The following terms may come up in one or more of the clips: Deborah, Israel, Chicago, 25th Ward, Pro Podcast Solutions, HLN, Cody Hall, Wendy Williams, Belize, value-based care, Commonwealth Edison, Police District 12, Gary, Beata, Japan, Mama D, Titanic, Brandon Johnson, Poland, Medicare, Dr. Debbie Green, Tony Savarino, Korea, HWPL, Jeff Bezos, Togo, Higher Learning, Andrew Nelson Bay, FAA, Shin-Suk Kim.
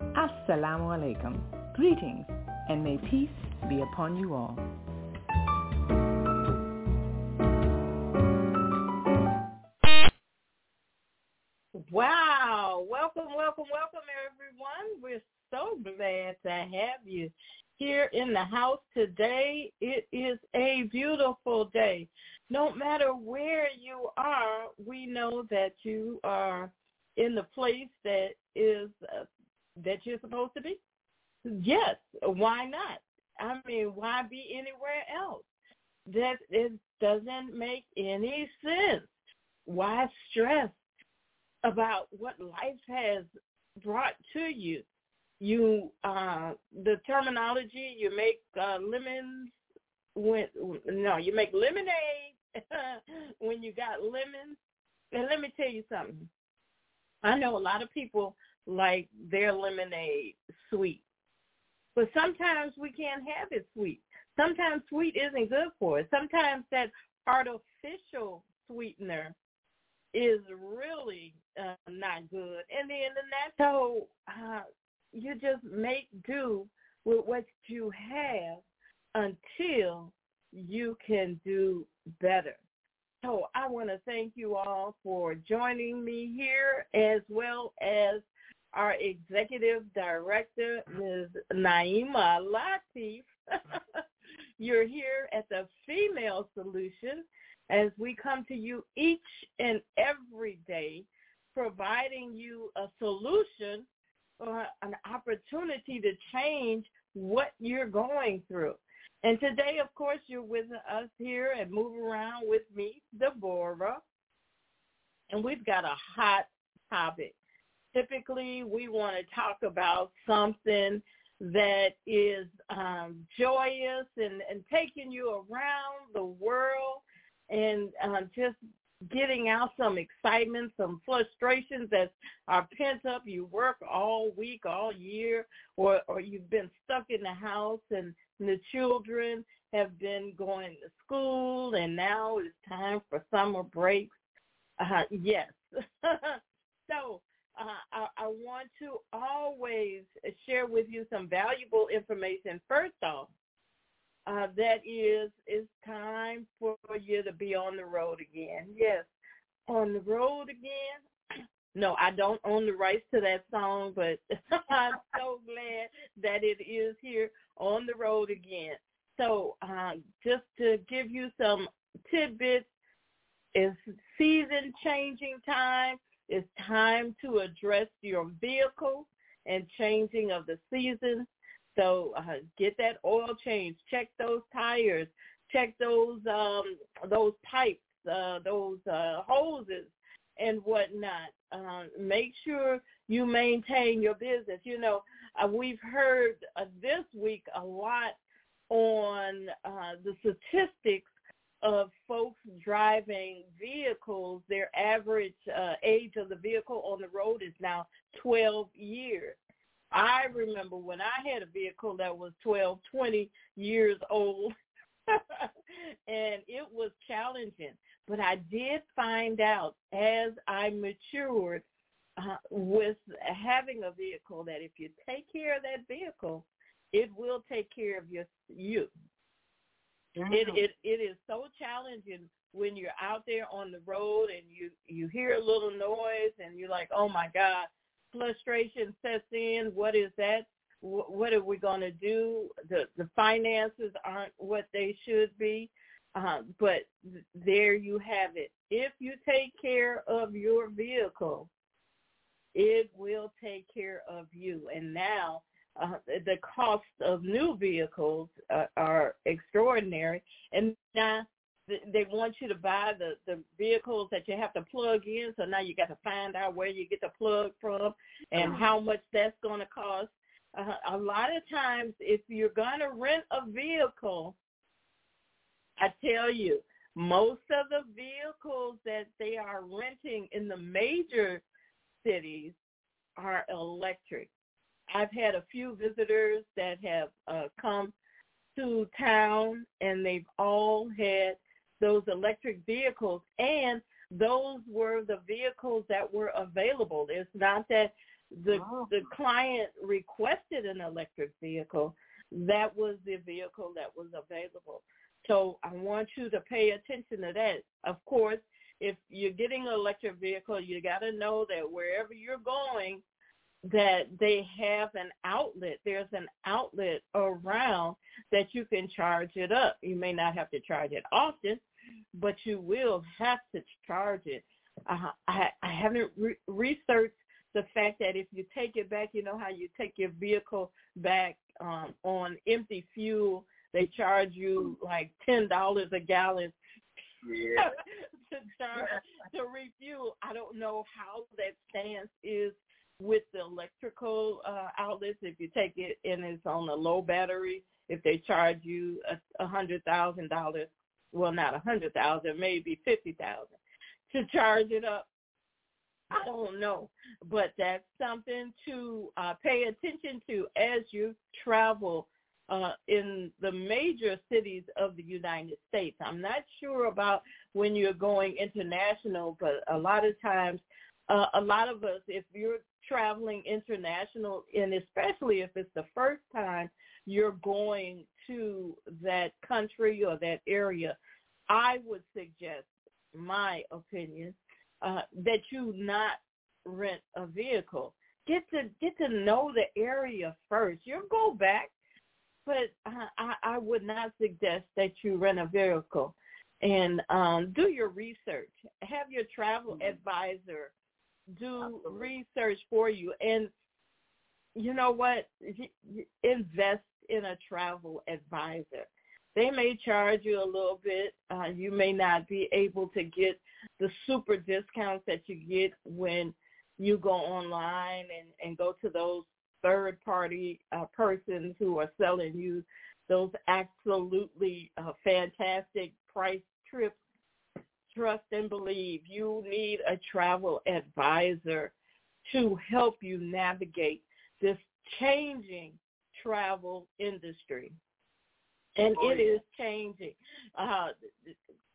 Assalamu alaikum. Greetings, and may peace be upon you all. Wow. Welcome, everyone. We're so glad to have you here in the house today. It is a beautiful day. No matter where you are, we know that you are in the place that is that you're supposed to be. Yes, why not? I mean, why be anywhere else? That it doesn't make any sense. Why stress about what life has brought to you? The terminology, you make lemons you make lemonade when you got lemons. And let me tell you something. I know a lot of people like their lemonade sweet, but sometimes we can't have it sweet. Sometimes sweet isn't good for us. Sometimes that artificial sweetener is really not good. And then the natural, you just make do with what you have until you can do better. So I want to thank you all for joining me here, as well as our Executive Director, Ms. Naima Latif. You're here at the Female Solution as we come to you each and every day, providing you a solution or an opportunity to change what you're going through. And today, of course, you're with us here and Move Around with me, Deborah. And we've got a hot topic. Typically, we want to talk about something that is joyous and taking you around the world and just getting out some excitement, some frustrations that are pent up. You work all week, all year, or you've been stuck in the house and the children have been going to school, and now it's time for summer breaks. Yes. So, I want to always share with you some valuable information. First off, that is, it's time for you to be on the road again. Yes, on the road again. No, I don't own the rights to that song, but I'm so glad that it is here, on the road again. So just to give you some tidbits, it's season-changing time. It's time to address your vehicle and changing of the season. So get that oil change. Check those tires. Check those pipes, those hoses and whatnot. Make sure you maintain your business. You know, we've heard this week a lot on the statistics of folks driving vehicles. Their average age of the vehicle on the road is now 12 years. I remember when I had a vehicle that was 12, 20 years old, and it was challenging. But I did find out as I matured with having a vehicle that if you take care of that vehicle, it will take care of you. Wow. It is so challenging when you're out there on the road and you hear a little noise and you're like, oh, my God. Frustration sets in. What is that? What are we going to do? The finances aren't what they should be, but there you have it. If you take care of your vehicle, it will take care of you. And now the cost of new vehicles are extraordinary, and now they want you to buy the vehicles that you have to plug in, so now you got to find out where you get the plug from and how much that's going to cost. A lot of times, if you're going to rent a vehicle, I tell you, most of the vehicles that they are renting in the major cities are electric. I've had a few visitors that have come to town, and they've all had those electric vehicles, and those were the vehicles that were available. It's not that the client requested an electric vehicle. That was the vehicle that was available. So I want you to pay attention to that. Of course, if you're getting an electric vehicle, you got to know that wherever you're going, that they have an outlet. There's an outlet around that you can charge it up. You may not have to charge it often, but you will have to charge it. I haven't researched the fact that if you take it back, you know how you take your vehicle back on empty fuel, they charge you like $10 a gallon. Yeah. to refuel. I don't know how that stance is with the electrical outlets. If you take it and it's on a low battery, if they charge you $100,000, well, not $100,000, maybe $50,000 to charge it up, I don't know. But that's something to pay attention to as you travel in the major cities of the United States. I'm not sure about when you're going international, but a lot of times, a lot of us, if you're traveling international, and especially if it's the first time you're going to that country or that area, I would suggest, my opinion, that you not rent a vehicle. Get to know the area first. You'll go back, but I would not suggest that you rent a vehicle. And do your research. Have your travel advisor do research for you. And you know what? Invest in a travel advisor. They may charge you a little bit. You may not be able to get the super discounts that you get when you go online and go to those third-party persons who are selling you those absolutely fantastic price trips. Trust and believe. You need a travel advisor to help you navigate this changing travel industry. And it is changing.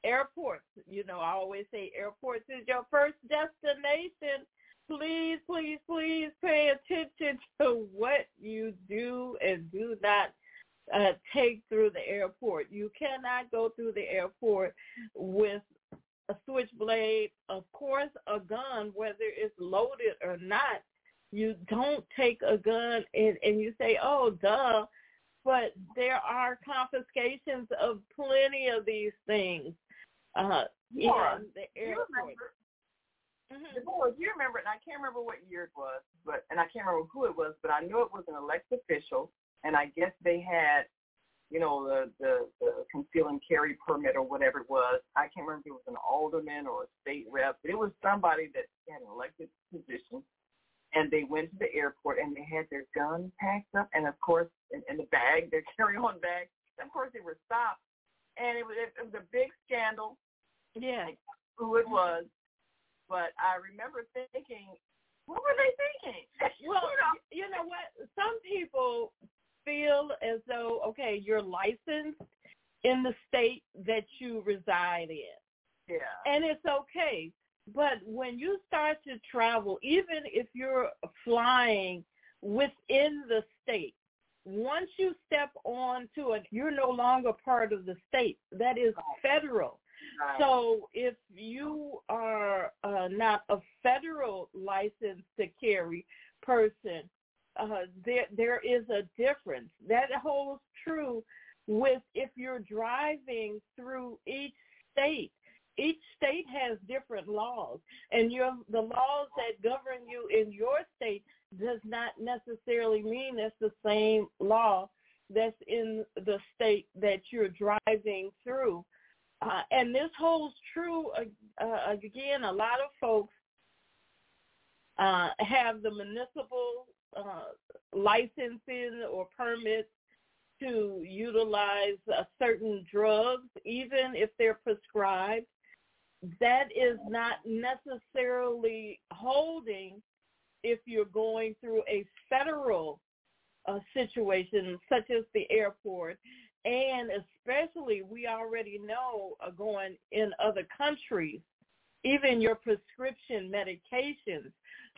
Airports, you know, I always say airports is your first destination. Please, please, please pay attention to what you do and do not take through the airport. You cannot go through the airport with a switchblade, of course, a gun, whether it's loaded or not. You don't take a gun and you say, oh, duh, but there are confiscations of plenty of these things in the airport. Deborah, you remember, and I can't remember what year it was, and I can't remember who it was, but I knew it was an elected official, and I guess they had, the conceal and carry permit or whatever it was. I can't remember if it was an alderman or a state rep, but it was somebody that had an elected position, and they went to the airport, and they had their guns packed up, and of course, in the bag, their carry-on bag. Of course, they were stopped, and it was a big scandal. Yeah, like who it was. But I remember thinking, what were they thinking? Well, you know what? Some people feel as though, okay, you're licensed in the state that you reside in. Yeah. And it's okay. But when you start to travel, even if you're flying within the state, once you step onto it, you're no longer part of the state. That is federal. So if you are not a federal license to carry person, there is a difference. That holds true with if you're driving through each state. Each state has different laws, and the laws that govern you in your state does not necessarily mean it's the same law that's in the state that you're driving through. And this holds true, again, a lot of folks have the municipal licensing or permits to utilize certain drugs, even if they're prescribed. That is not necessarily holding if you're going through a federal situation, such as the airport. And especially, we already know going in other countries, even your prescription medications,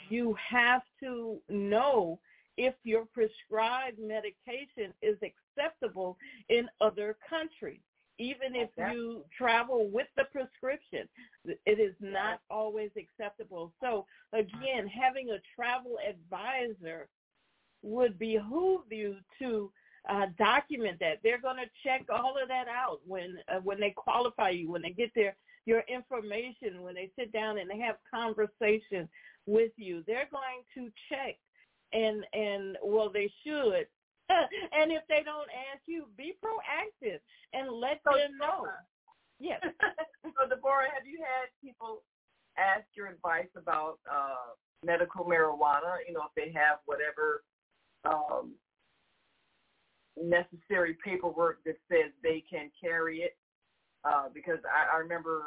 you have to know if your prescribed medication is acceptable in other countries. Even if you travel with the prescription, it is not always acceptable. So, again, having a travel advisor would behoove you to document that. They're going to check all of that out when they qualify you, when they get your information, when they sit down and they have conversation with you. They're going to check, and they should. And if they don't ask you, be proactive and let them know. Yes. So, Deborah, have you had people ask your advice about medical marijuana? If they have whatever necessary paperwork that says they can carry it, because I remember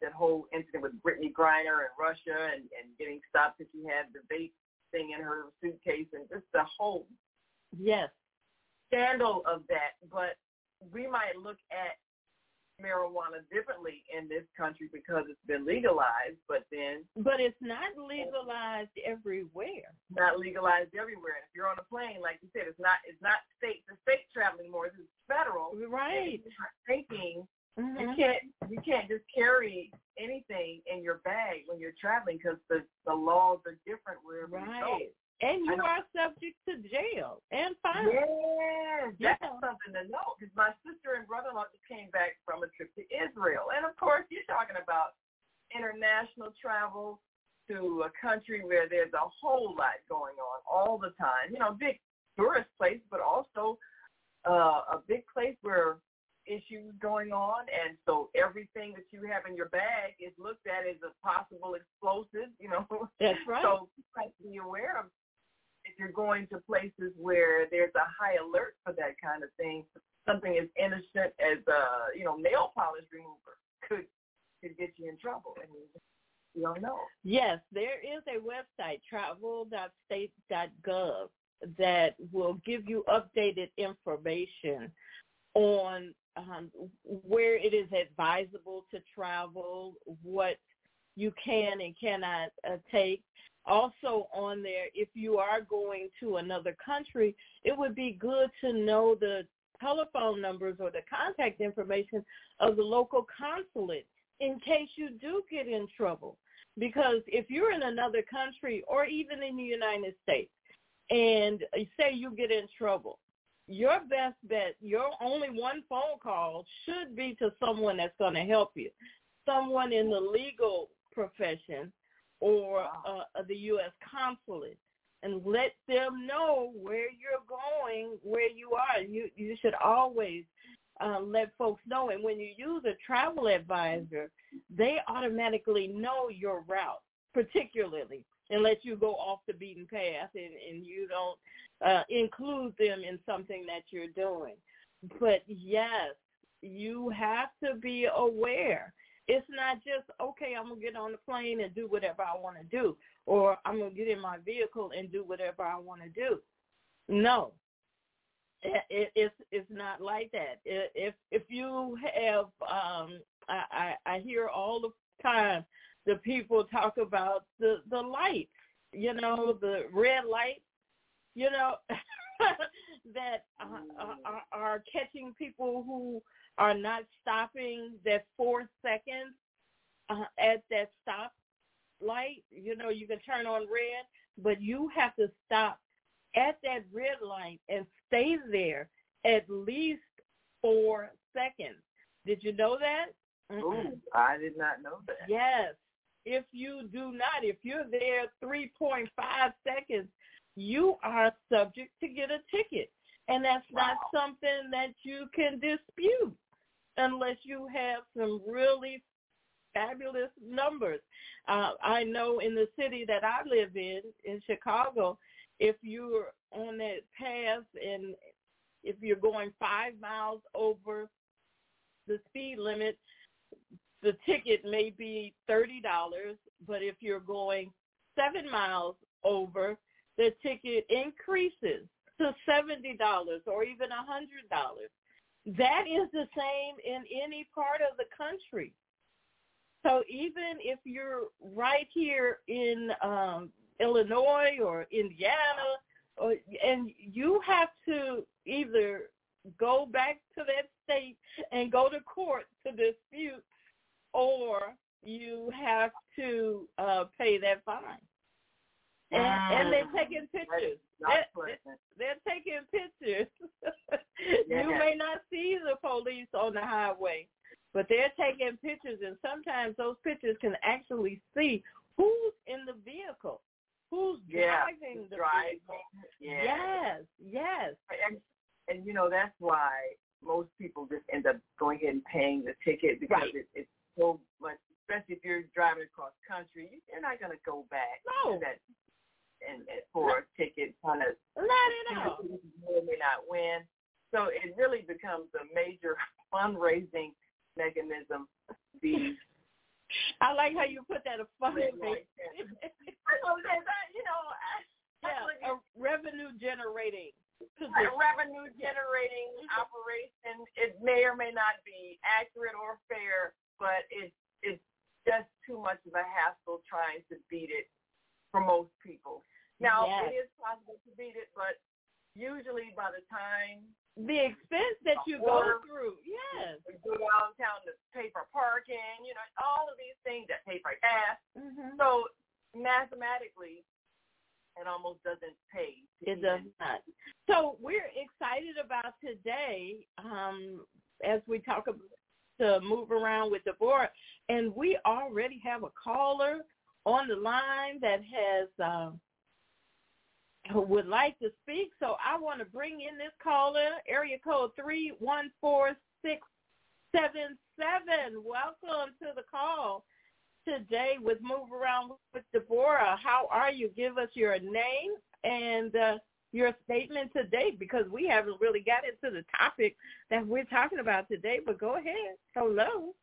that whole incident with Brittany Griner in Russia and getting stopped because she had the vape thing in her suitcase and just the whole scandal of that. But we might look at marijuana differently in this country because it's been legalized, but it's not legalized everywhere. Not legalized everywhere. And if you're on a plane, like you said, it's not state to state travel anymore. It's federal, right? Thinking you can't just carry anything in your bag when you're traveling because the laws are different wherever you go. And you are subject to jail and fines. Yeah, that's something to know, because my sister and brother-in-law just came back from a trip to Israel. And, of course, you're talking about international travel to a country where there's a whole lot going on all the time. Big tourist place, but also a big place where issues going on. And so everything that you have in your bag is looked at as a possible explosive, That's right. So you have to be aware of, if you're going to places where there's a high alert for that kind of thing, something as innocent as nail polish remover could get you in trouble. I mean, you don't know. Yes, there is a website, travel.state.gov, that will give you updated information on where it is advisable to travel, what you can and cannot take. Also on there, if you are going to another country, it would be good to know the telephone numbers or the contact information of the local consulate in case you do get in trouble. Because if you're in another country or even in the United States and say you get in trouble, your best bet, your only one phone call should be to someone that's going to help you, someone in the legal profession or the U.S. consulate, and let them know where you're going, where you are. You should always let folks know. And when you use a travel advisor, they automatically know your route, particularly unless you go off the beaten path and you don't include them in something that you're doing. But, yes, you have to be aware. It's not just, okay, I'm going to get on the plane and do whatever I want to do, or I'm going to get in my vehicle and do whatever I want to do. No, it's not like that. If you have, I hear all the time the people talk about the lights, you know, the red lights, you know, that are catching people who are not stopping that 4 seconds at that stop light. You know, you can turn on red, but you have to stop at that red light and stay there at least 4 seconds. Did you know that? Mm-hmm. Ooh, I did not know that. Yes. If you do not, if you're there 3.5 seconds, you are subject to get a ticket. And that's not something that you can dispute unless you have some really fabulous numbers. I know in the city that I live in Chicago, if you're on that path and if you're going 5 miles over the speed limit, the ticket may be $30, but if you're going 7 miles over, the ticket increases to $70 or even $100. That is the same in any part of the country. So even if you're right here in Illinois or Indiana, and you have to either go back to that state and go to court to dispute, or you have to pay that fine. And they're taking pictures. They're taking pictures. Yeah. You may not see the police on the highway, but they're taking pictures, and sometimes those pictures can actually see who's in the vehicle, who's driving the vehicle. Yeah. Yes. And, you know, that's why most people just end up going ahead and paying the ticket because it's so much, especially if you're driving across country, you're not going to go back to that. And for a ticket, kind of not at all. May not win, so it really becomes a major fundraising mechanism. I like how you put that, a fundraising. A revenue generating operation. It may or may not be accurate or fair, but it's just too much of a hassle trying to beat it for most people. Now, it is possible to beat it, but usually by the time the expense that you go through, you go downtown to pay for parking, you know, all of these things that pay for gas. Mm-hmm. So mathematically, it almost doesn't pay. It does not. So we're excited about today as we talk about to move around with Deborah, and we already have a caller on the line that has would like to speak, so I want to bring in this caller, area code 314677. Welcome to the call today with Move Around with Deborah. How are you? Give us your name and your statement today, because we haven't really got into the topic that we're talking about today. But go ahead. Hello.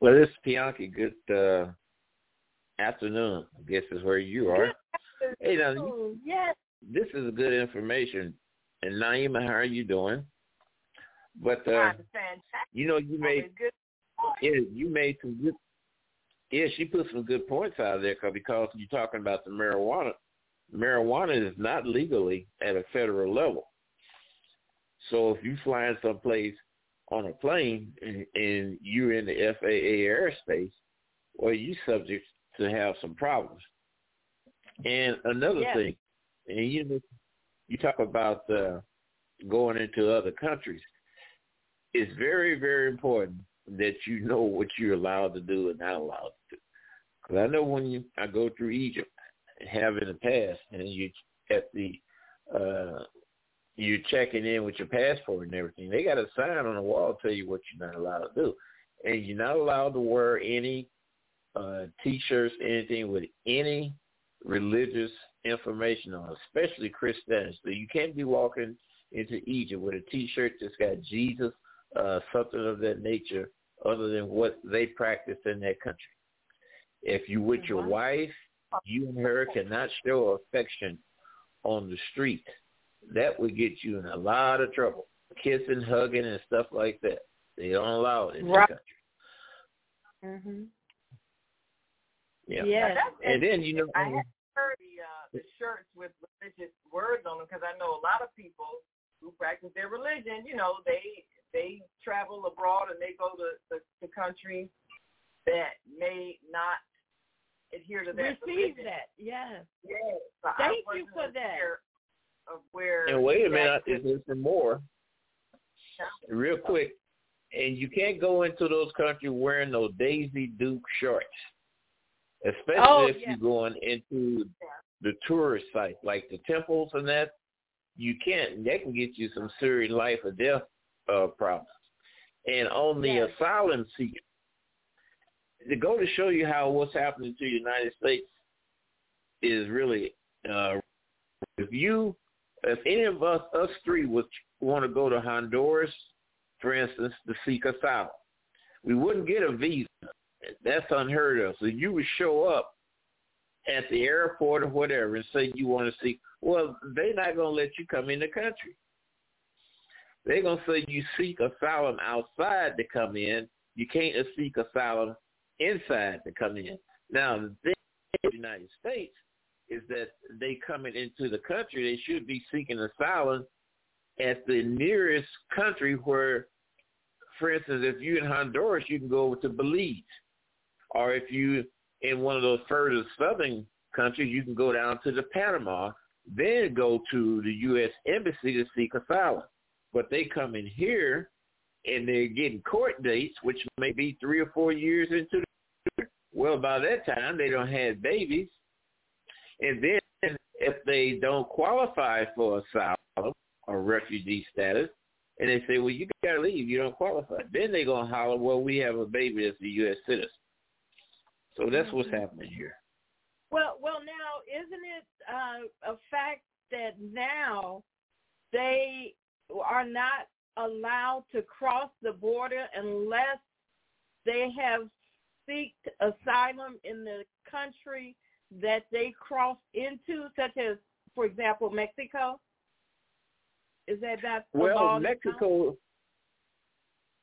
Well, this is Priyanka. Good afternoon, I guess is where you are. Hey, now, this is good information. And Naima, how are you doing? But you know, you made some good Yeah, she put some good points out of there because you're talking about the marijuana. Marijuana is not legally at a federal level. So if you fly in someplace on a plane and you're in the FAA airspace, well, you're subject to have some problems. And another thing, and you talk about going into other countries. It's very, very important that you know what you're allowed to do and not allowed to do. Because I know when I go through Egypt, have in the past, and you at the you're checking in with your passport and everything. They got a sign on the wall to tell you what you're not allowed to do, and you're not allowed to wear any T-shirts, anything with any religious information on, especially Christianity. So you can't be walking into Egypt with a T-shirt that's got Jesus, something of that nature, other than what they practice in that country. If you with your wife, you and her cannot show affection on the street. That would get you in a lot of trouble. Kissing, hugging, and stuff like that. They don't allow it in this country. Mm-hmm. Yeah. And then, you know, I haven't heard the shirts with religious words on them, because I know a lot of people who practice their religion, you know, they travel abroad and they go to countries that may not adhere to that. Receive that, yes. So thank you for that. Of where and wait a minute, there's some more. Real quick, and you can't go into those countries wearing no Daisy Duke shorts, especially you're going into the tourist sites like the temples and that. You can't. That can get you some serious life or death problems. And on the asylum seeker. To go to show you how what's happening to the United States is really, if any of us three would want to go to Honduras, for instance, to seek asylum, we wouldn't get a visa. That's unheard of. So you would show up at the airport or whatever and say you want to seek. Well, they're not going to let you come in the country. They're going to say you seek asylum outside to come in. You can't seek asylum inside to come in. Now, the thing in the United States is that they coming into the country, they should be seeking asylum at the nearest country where, for instance, if you're in Honduras, you can go over to Belize. Or if you're in one of those further southern countries, you can go down to the Panama, then go to the U.S. Embassy to seek asylum. But they come in here, and they're getting court dates, which may be 3 or 4 years into the future. Well, by that time, they don't have babies. And then if they don't qualify for asylum or refugee status, and they say, well, you got to leave, you don't qualify. Then they're going to holler, well, we have a baby that's a U.S. citizen. So that's what's happening here. Well, now, isn't it a fact that now they are not allowed to cross the border unless they have sought asylum in the country that they cross into, such as, for example, Mexico? Is that not the law? Well, Mexico,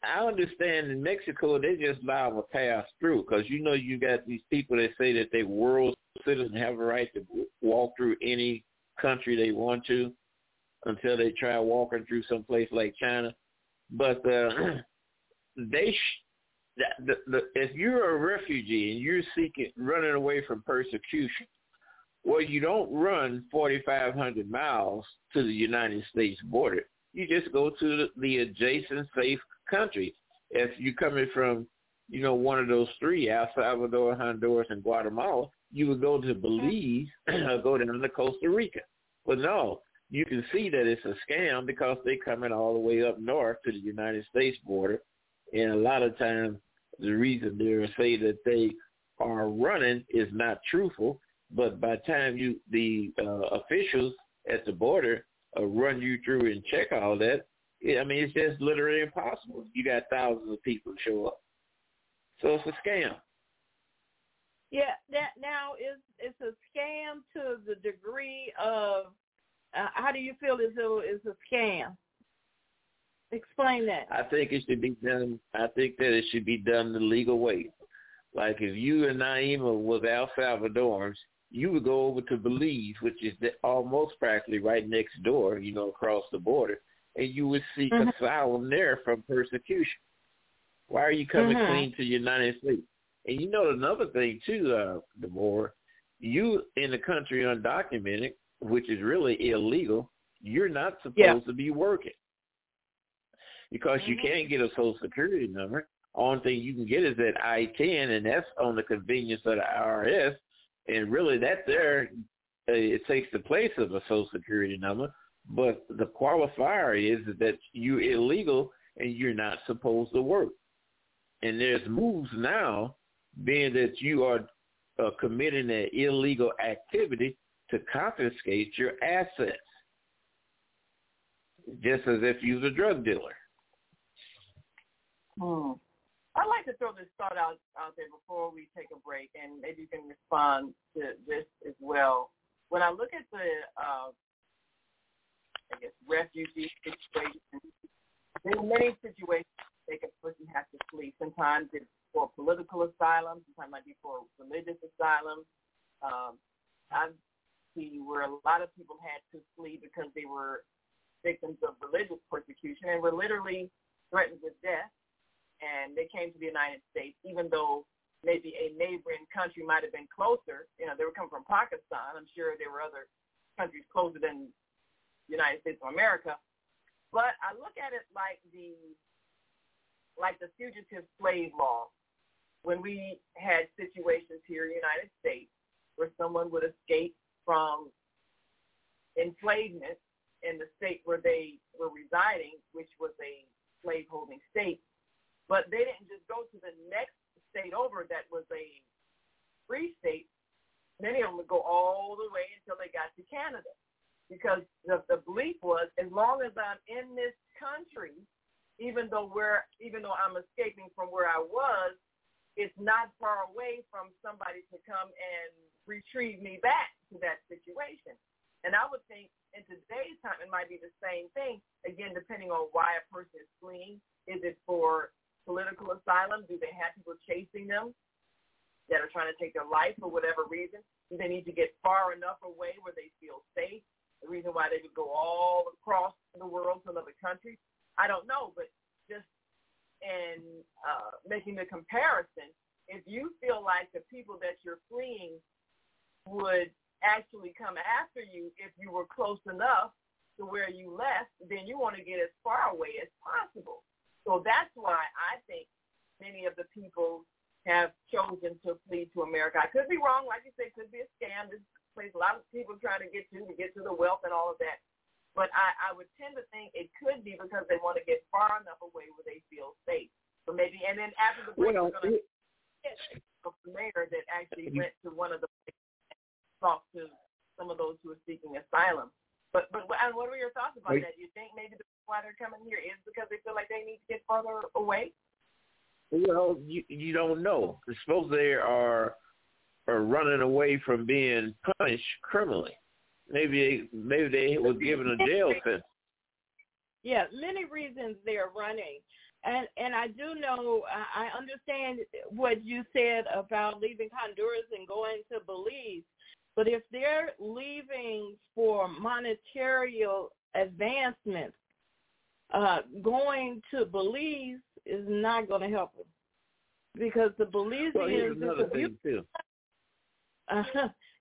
I understand in Mexico, they just allow them to pass through because, you know, you got these people that say that they world citizens have a right to walk through any country they want to, until they try walking through some place like China. But if you're a refugee and you're running away from persecution, well, you don't run 4,500 miles to the United States border. You just go to the adjacent safe country. If you're coming from, you know, one of those three, El Salvador, Honduras, and Guatemala, you would go to Belize or go down to Costa Rica. But no. You can see that it's a scam because they're coming all the way up north to the United States border. And a lot of times the reason they say that they are running is not truthful, but by the time the officials at the border run you through and check all that, it's just literally impossible. You got thousands of people show up. So it's a scam. Yeah, that now it's a scam to the degree of, how do you feel it's a scam? Explain that. I think that it should be done the legal way. Like if you and Naima was El Salvadorans, you would go over to Belize, which is almost practically right next door, you know, across the border, and you would seek asylum there from persecution. Why are you coming clean to the United States? And you know another thing, too, Deborah, you in the country undocumented, which is really illegal, you're not supposed to be working because you can't get a Social Security number. Only thing you can get is that I-10, and that's on the convenience of the IRS. And really, that there, it takes the place of a Social Security number. But the qualifier is that you're illegal and you're not supposed to work. And there's moves now, being that you are committing an illegal activity to confiscate your assets, just as if you was a drug dealer. Hmm. I'd like to throw this thought out there before we take a break, and maybe you can respond to this as well. When I look at the, refugee situation, there's many situations a person has to flee. Sometimes it's for political asylum. Sometimes it might be for religious asylum. I've seen where a lot of people had to flee because they were victims of religious persecution and were literally threatened with death. And they came to the United States, even though maybe a neighboring country might have been closer. You know, they were coming from Pakistan. I'm sure there were other countries closer than the United States of America. But I look at it like the fugitive slave law, when we had situations here in the United States where someone would escape from enslavement in the state where they were residing, which was a slaveholding state. But they didn't just go to the next state over that was a free state. Many of them would go all the way until they got to Canada, because the belief was, as long as I'm in this country, even though I'm escaping from where I was, it's not far away from somebody to come and retrieve me back to that situation. And I would think in today's time it might be the same thing, again, depending on why a person is fleeing. Is it for political asylum? Do they have people chasing them that are trying to take their life for whatever reason? Do they need to get far enough away where they feel safe? The reason why they would go all across the world to another country? I don't know, but just in making the comparison, if you feel like the people that you're fleeing would actually come after you if you were close enough to where you left, then you want to get as far away as possible. So that's why I think many of the people have chosen to flee to America. I could be wrong. Like you said, could be a scam. This place a lot of people trying to get to the wealth and all of that. But I would tend to think it could be because they want to get far enough away where they feel safe. So maybe, and then after the break, we're going to get a mayor that actually went to one of the places and talked to some of those who are seeking asylum. But what were your thoughts about that? Do you think maybe the reason why they're coming here is because they feel like they need to get further away? Well, you don't know. Suppose they are running away from being punished criminally. Maybe they were given a jail sentence. Yeah, many reasons they are running. And I do know, I understand what you said about leaving Honduras and going to Belize. But if they're leaving for monetary advancements, going to Belize is not going to help them, because the Belizeans. Well, here's another thing too.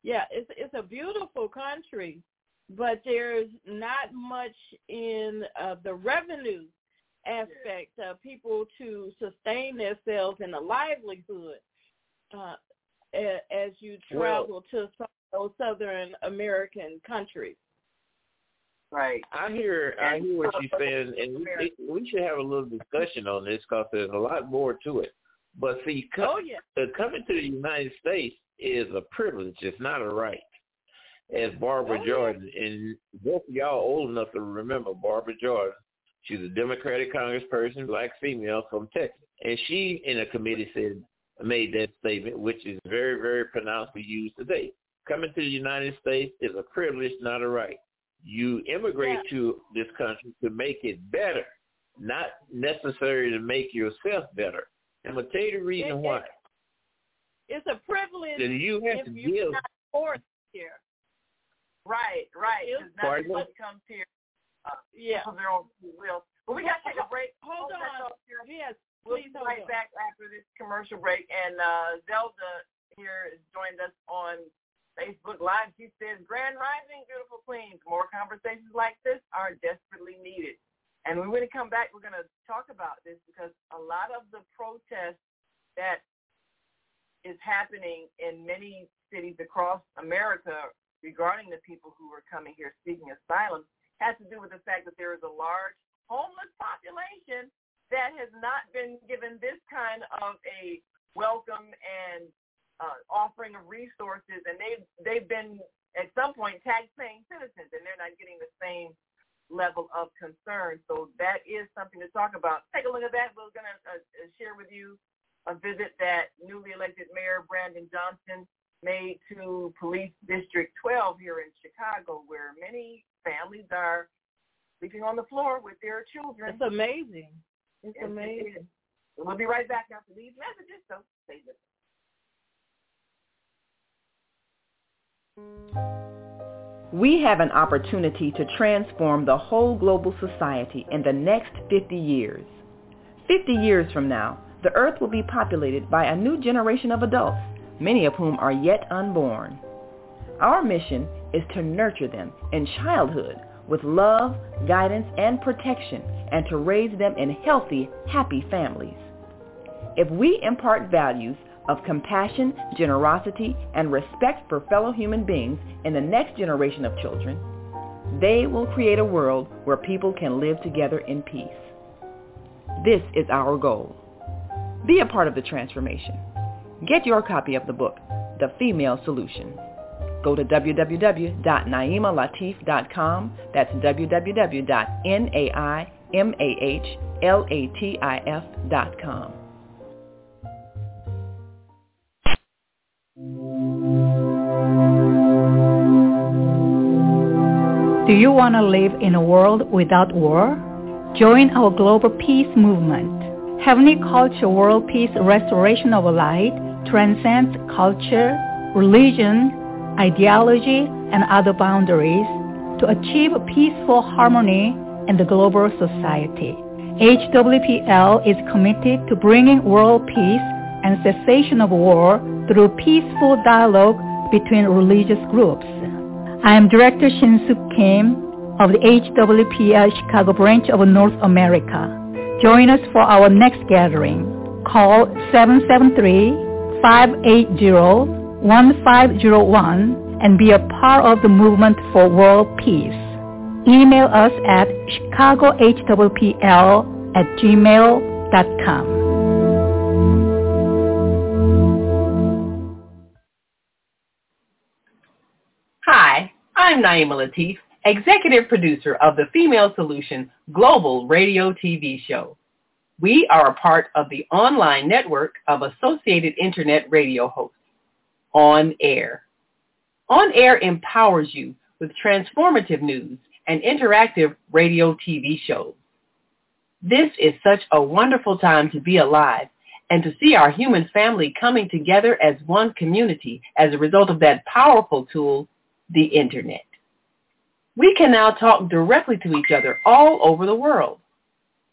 It's a beautiful country, but there's not much in the revenue aspect of people to sustain themselves in a livelihood as you travel to some those Southern American countries. Right. I hear what you're saying, and we should have a little discussion on this, because there's a lot more to it. But see, coming to the United States is a privilege. It's not a right, as Barbara Jordan, and both of y'all old enough to remember Barbara Jordan. She's a Democratic congressperson, black female from Texas. And she, in a committee, made that statement, which is very, very pronouncedly used today. Coming to the United States is a privilege, not a right. You immigrate to this country to make it better, not necessary to make yourself better. And I'm going to tell you the reason why. It's a privilege then you have if you're not forced here. Right, right. Because not comes here. Yeah. But we got to take a break. Hold on. Yes, we'll be right back after this commercial break. And Zelda here has joined us on Facebook Live. She says, Grand Rising, beautiful queens. More conversations like this are desperately needed. And when we come back, we're going to talk about this because a lot of the protests that is happening in many cities across America regarding the people who are coming here seeking asylum has to do with the fact that there is a large homeless population that has not been given this kind of a welcome and offering of resources, and they've been at some point tax-paying citizens, and they're not getting the same level of concern. So that is something to talk about. Take a look at that. We're going to share with you a visit that newly elected Mayor Brandon Johnson made to Police District 12 here in Chicago, where many families are sleeping on the floor with their children. It's amazing. It's amazing. We'll be right back after these messages, so stay with us. We have an opportunity to transform the whole global society in the next 50 years. 50 years from now, the earth will be populated by a new generation of adults, many of whom are yet unborn. Our mission is to nurture them in childhood with love, guidance, and protection, and to raise them in healthy, happy families. If we impart values of compassion, generosity, and respect for fellow human beings in the next generation of children, they will create a world where people can live together in peace. This is our goal. Be a part of the transformation. Get your copy of the book, The Female Solution. Go to www.naimalatif.com. That's www.naimalatif.com. Do you want to live in a world without war? Join our global peace movement. Heavenly Culture World Peace Restoration of Light transcends culture, religion, ideology, and other boundaries to achieve peaceful harmony in the global society. HWPL is committed to bringing world peace and cessation of war through peaceful dialogue between religious groups. I am Director Shin-Suk Kim of the HWPL Chicago branch of North America. Join us for our next gathering. Call 773-580-1501 and be a part of the movement for world peace. Email us at chicagohwpl@gmail.com. Hi, I'm Naima Latif, executive producer of the Female Solution Global Radio TV show. We are a part of the online network of Associated Internet Radio hosts. On Air. On Air empowers you with transformative news and interactive radio TV shows. This is such a wonderful time to be alive and to see our human family coming together as one community as a result of that powerful tool, the Internet. We can now talk directly to each other all over the world.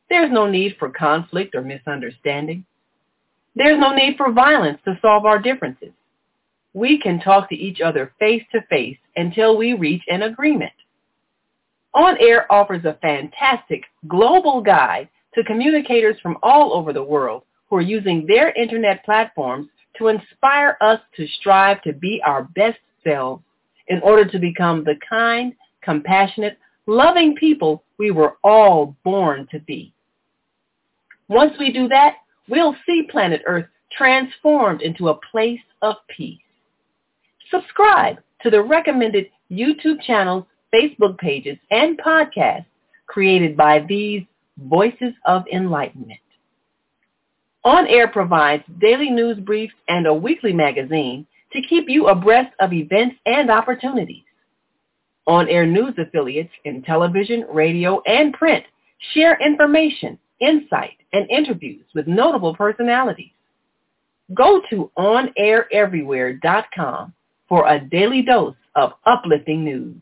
There's no need for conflict or misunderstanding. There's no need for violence to solve our differences. We can talk to each other face-to-face until we reach an agreement. On Air offers a fantastic global guide to communicators from all over the world who are using their Internet platforms to inspire us to strive to be our best selves in order to become the kind, compassionate, loving people we were all born to be. Once we do that, we'll see planet Earth transformed into a place of peace. Subscribe to the recommended YouTube channels, Facebook pages, and podcasts created by these Voices of Enlightenment. On Air provides daily news briefs and a weekly magazine to keep you abreast of events and opportunities. On Air news affiliates in television, radio, and print share information, insight, and interviews with notable personalities. Go to onaireverywhere.com for a daily dose of uplifting news.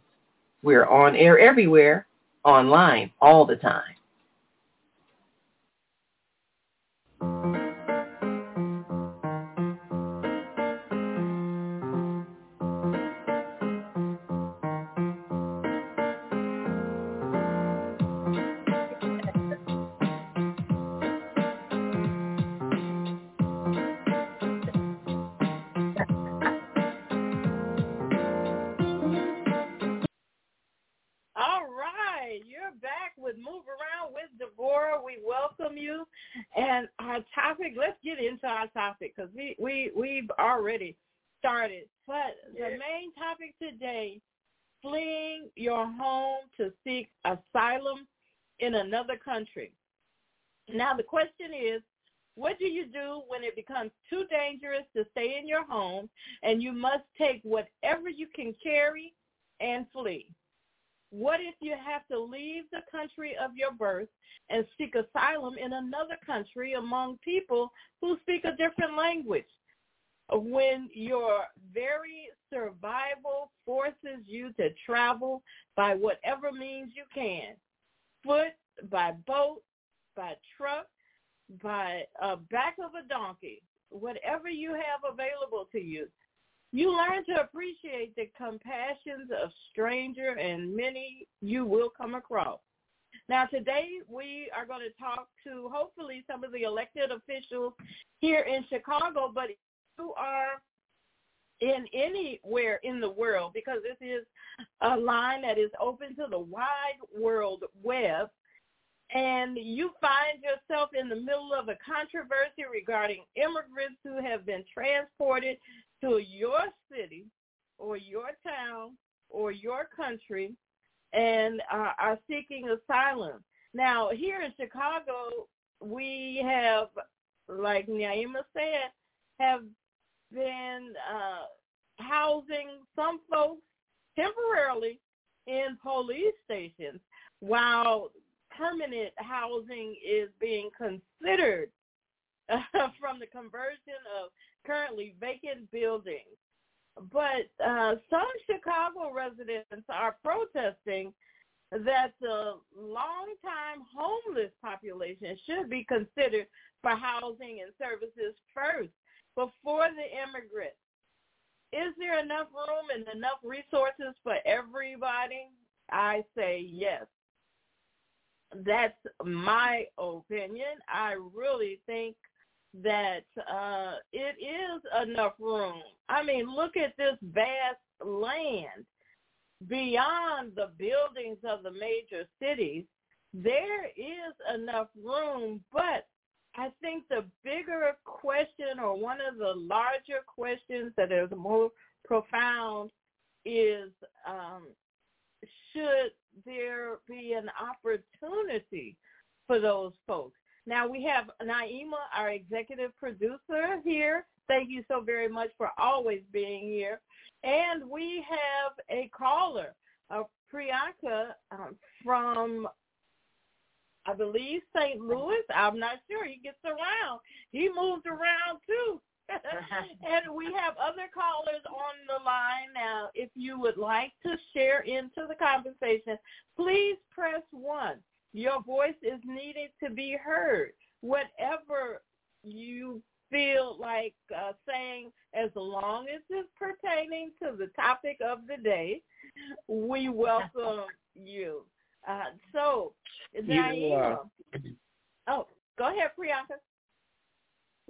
We're on air everywhere, online all the time. Because we've already started. But the main topic today, fleeing your home to seek asylum in another country. Now, the question is, what do you do when it becomes too dangerous to stay in your home and you must take whatever you can carry and flee? What if you have to leave the country of your birth and seek asylum in another country among people who speak a different language? When your very survival forces you to travel by whatever means you can, foot, by boat, by truck, by back of a donkey, whatever you have available to you, you learn to appreciate the compassions of stranger and many you will come across. Now, today we are going to talk to hopefully some of the elected officials here in Chicago, but if you are in anywhere in the world, because this is a line that is open to the wide world web, and you find yourself in the middle of a controversy regarding immigrants who have been transported to your city or your town or your country and are seeking asylum. Now, here in Chicago, we have, like Naima said, have been housing some folks temporarily in police stations while permanent housing is being considered from the conversion of currently vacant buildings. But some Chicago residents are protesting that the longtime homeless population should be considered for housing and services first before the immigrants. Is there enough room and enough resources for everybody? I say yes. That's my opinion. I really think that it is enough room. I mean, look at this vast land. Beyond the buildings of the major cities, there is enough room, but I think the bigger question, or one of the larger questions that is more profound, is should there be an opportunity for those folks? Now, we have Naima, our executive producer here. Thank you so very much for always being here. And we have a caller, Priyanka, from, I believe, St. Louis. I'm not sure. He gets around. He moves around, too. And we have other callers on the line now. If you would like to share into the conversation, please press 1. Your voice is needed to be heard. Whatever you feel like saying, as long as it's pertaining to the topic of the day, we welcome you. So, Naima. Oh, go ahead, Priyanka.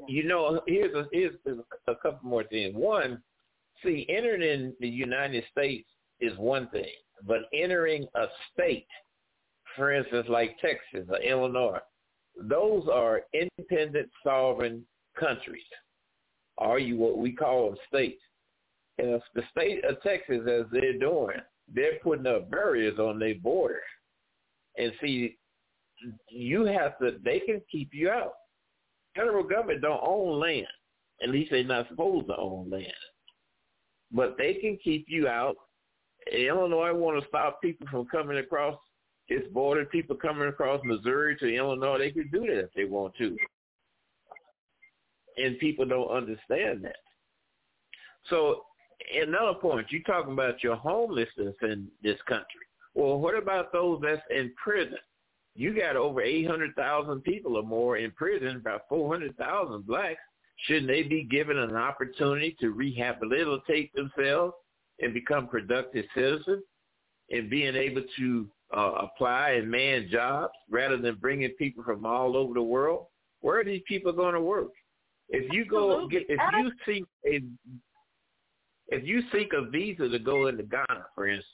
You know, here's a couple more things. One, see, entering the United States is one thing, but entering a state, for instance, like Texas or Illinois, those are independent, sovereign countries, or what we call them states. And if the state of Texas, as they're doing, they're putting up barriers on their border. And see, they can keep you out. Federal government don't own land. At least they're not supposed to own land. But they can keep you out. Illinois want to stop people from coming across its border, people coming across Missouri to Illinois. They could do that if they want to. and people don't understand that. So another point, you're talking about your homelessness in this country. Well, what about those that's in prison? You got over 800,000 people or more in prison, about 400,000 blacks. Shouldn't they be given an opportunity to rehabilitate themselves and become productive citizens and being able to apply and man jobs rather than bringing people from all over the world? Where are these people going to work? If you go get, if you seek a visa to go into Ghana, for instance,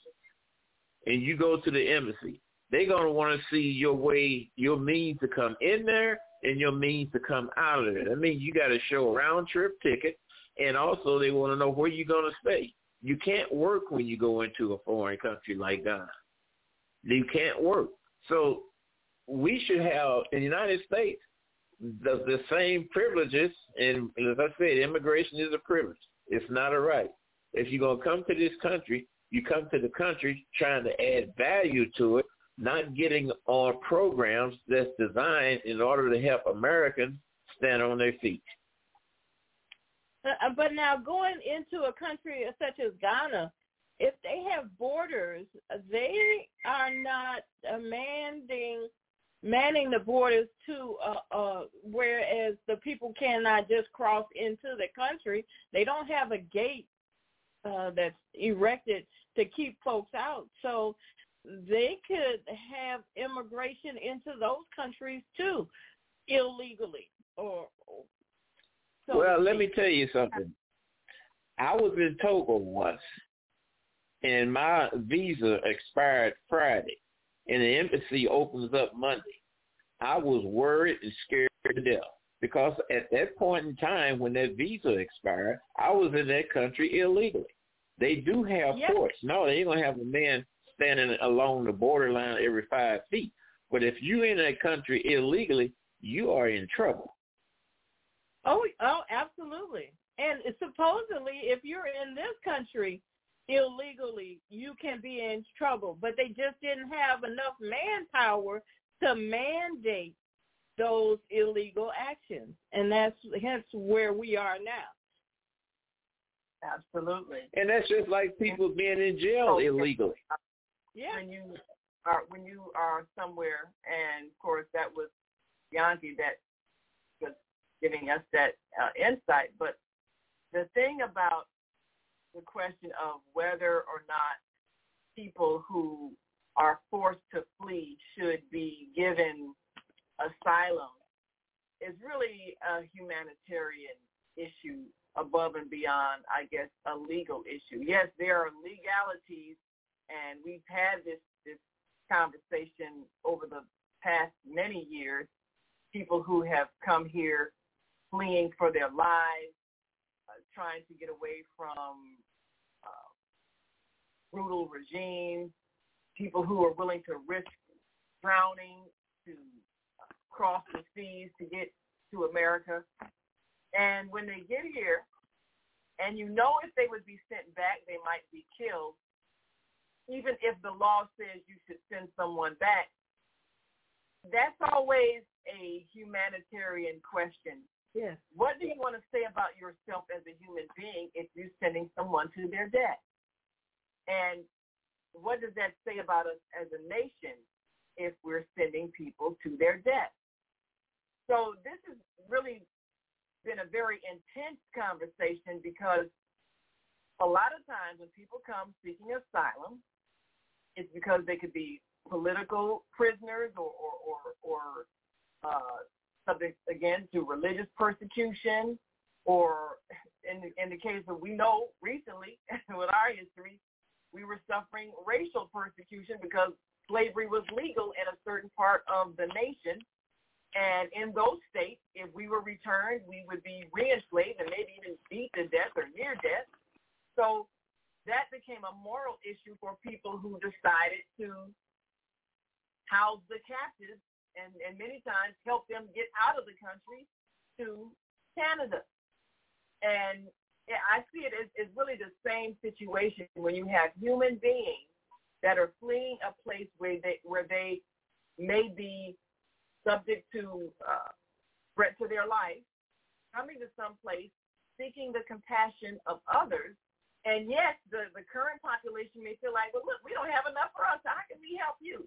and you go to the embassy, they're going to want to see your way, your means to come in there and your means to come out of it. I mean, you got to show a round-trip ticket, and also they want to know where you're going to stay. You can't work when you go into a foreign country like Ghana. You can't work. So we should have, in the United States, the same privileges, and as I said, immigration is a privilege. It's not a right. If you're going to come to this country, you come to the country trying to add value to it, not getting on programs that's designed in order to help Americans stand on their feet. But now going into a country such as Ghana, if they have borders, they are not manning the borders to whereas the people cannot just cross into the country. They don't have a gate that's erected to keep folks out. So they could have immigration into those countries too, illegally. Well, let me tell you something. I was in Togo once, and my visa expired Friday, and the embassy opens up Monday. I was worried and scared to death because at that point in time when that visa expired, I was in that country illegally. They do have courts. No, they ain't going to have a man standing along the borderline every 5 feet. But if you're in that country illegally, you are in trouble. Oh, absolutely. And supposedly, if you're in this country illegally, you can be in trouble. But they just didn't have enough manpower to mandate those illegal actions. And that's hence where we are now. Absolutely. And that's just like people being in jail illegally. Yeah. When you are somewhere, and of course that was Yangi that was giving us that insight. But the thing about the question of whether or not people who are forced to flee should be given asylum is really a humanitarian issue above and beyond, I guess, a legal issue. Yes, there are legalities. And we've had this conversation over the past many years, people who have come here fleeing for their lives, trying to get away from brutal regimes, people who are willing to risk drowning to cross the seas to get to America. And when they get here, and you know if they would be sent back, they might be killed. Even if the law says you should send someone back, that's always a humanitarian question. Yes. What do you want to say about yourself as a human being if you're sending someone to their death? And what does that say about us as a nation if we're sending people to their death? So this has really been a very intense conversation because a lot of times when people come seeking asylum, it's because they could be political prisoners or subject, again, to religious persecution, or in the case of, we know recently with our history, we were suffering racial persecution because slavery was legal in a certain part of the nation. And in those states, if we were returned, we would be reenslaved and maybe even beat to death or near death. So that became a moral issue for people who decided to house the captives and many times help them get out of the country to Canada. And I see it as really the same situation when you have human beings that are fleeing a place where they may be subject to threat to their life, coming to some place seeking the compassion of others. And yes, the current population may feel like, well, look, we don't have enough for us, so how can we help you?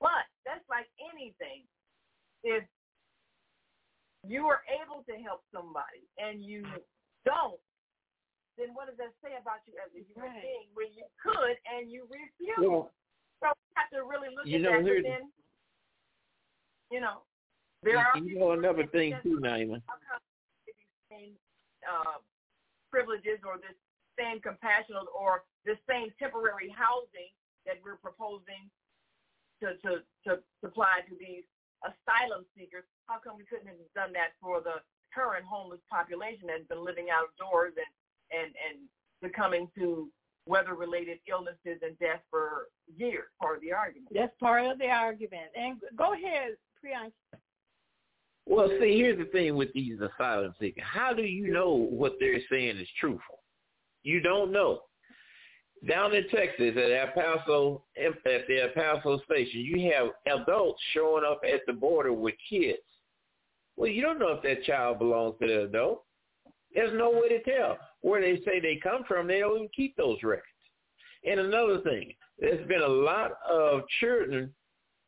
But that's like anything. If you are able to help somebody and you don't, then what does that say about you as a human being when you could and you refuse? Well, so we have to really look at that. Then, another thing too, Naima. Privileges or this same compassion or the same temporary housing that we're proposing to supply to these asylum seekers, how come we couldn't have done that for the current homeless population that's been living outdoors and succumbing to weather-related illnesses and death for years? Part of the argument. That's part of the argument. And go ahead, Priyanka. Well, see, here's the thing with these asylum seekers. How do you know what they're saying is truthful? You don't know. Down in Texas at the El Paso station, you have adults showing up at the border with kids. Well, you don't know if that child belongs to the adult. There's no way to tell. Where they say they come from, they don't even keep those records. And another thing, there's been a lot of children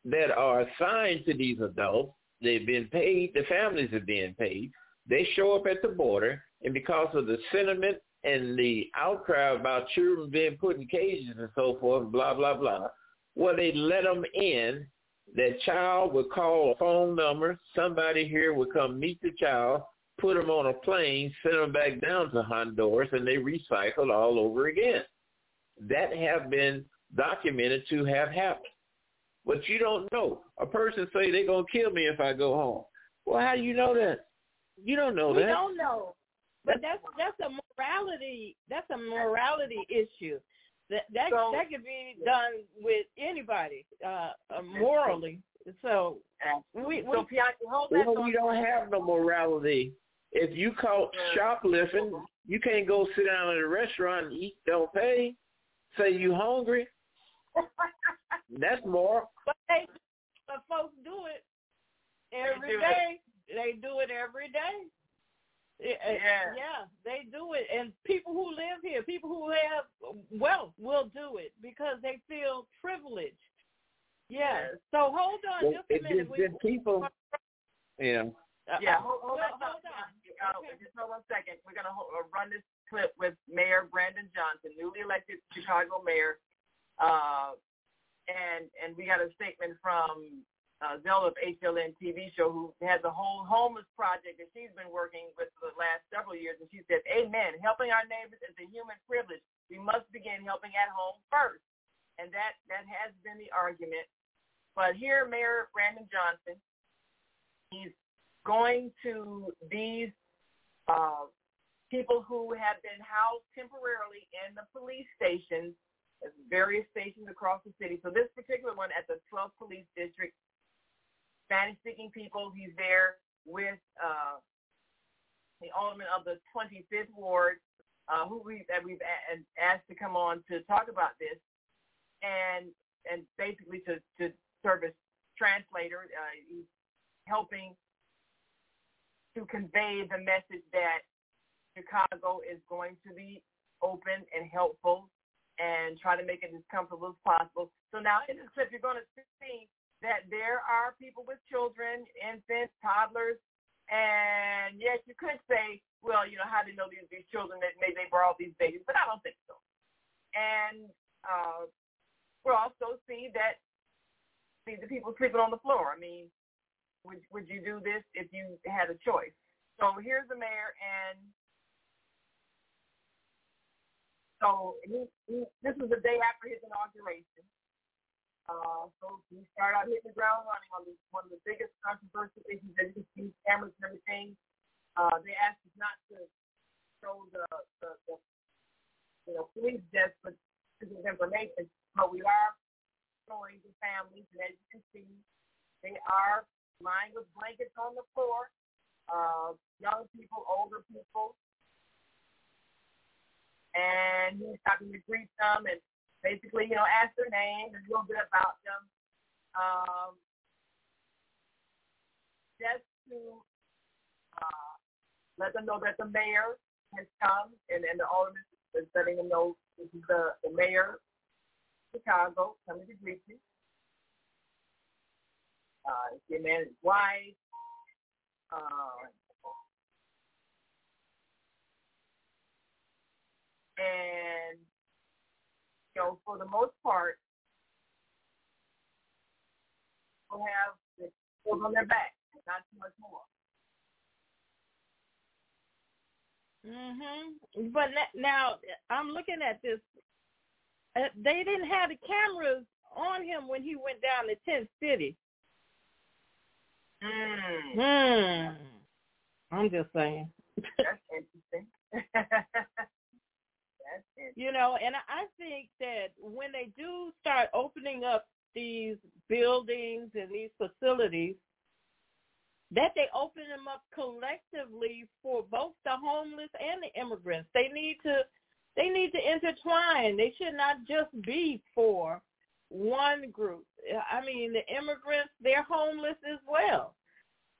that are assigned to these adults. They've been paid. The families are being paid. They show up at the border, and because of the sentiment and the outcry about children being put in cages and so forth, blah, blah, blah, well, they let them in. That child would call a phone number. Somebody here would come meet the child, put them on a plane, send them back down to Honduras, and they recycled all over again. That have been documented to have happened. But you don't know. A person say they're going to kill me if I go home. Well, how do you know that? You don't know that. We don't know. But that's a morality. That's a morality issue. That could be done with anybody morally. So we don't have no morality. If you caught shoplifting, you can't go sit down at a restaurant and eat. Don't pay. Say you hungry. That's moral. But folks do it every day. They do it every day. Yeah, they do it. And people who live here, people who have wealth will do it because they feel privileged. Yeah. So hold on just a minute. Hold on. Just hold on a second. We're going to run this clip with Mayor Brandon Johnson, newly elected Chicago mayor. And we got a statement from Zelda of HLN TV show, who has a whole homeless project that she's been working with for the last several years, and she said, amen, helping our neighbors is a human privilege. We must begin helping at home first. And that has been the argument. But here, Mayor Brandon Johnson, he's going to these people who have been housed temporarily in the police stations, various stations across the city. So this particular one at the 12th Police District, Spanish-speaking people. He's there with the alderman of the 25th Ward, who we've asked to come on to talk about this, and basically to serve as translator. He's helping to convey the message that Chicago is going to be open and helpful and try to make it as comfortable as possible. So now in this clip, you're going to see that there are people with children, infants, toddlers, and yes, you could say, well, how do you know these children, that maybe they brought these babies, but I don't think so. And we'll also see that these are people sleeping on the floor. I mean, would you do this if you had a choice? So here's the mayor, and so this was the day after his inauguration. So we start out hitting the ground running on this, one of the biggest controversial issues that you see, cameras and everything. They asked us not to show the police deaths, but this is information. But we are showing the families, and as you can see, they are lying with blankets on the floor. Young people, older people, and he's stopping to greet them and basically, ask their names and a little bit about them, just to let them know that the mayor has come, and the alderman is letting them know this is the mayor of Chicago coming to greet you. It's your man and his wife. And, you know, for the most part, people have the clothes on their back, not too much more. Mm-hmm. But now, I'm looking at this. They didn't have the cameras on him when he went down to Tent City. Mm. Mm. I'm just saying. That's interesting. That's interesting. You know, and I think that when they do start opening up these buildings and these facilities, that they open them up collectively for both the homeless and the immigrants. They need to intertwine. They should not just be for one group. I mean, the immigrants, they're homeless as well.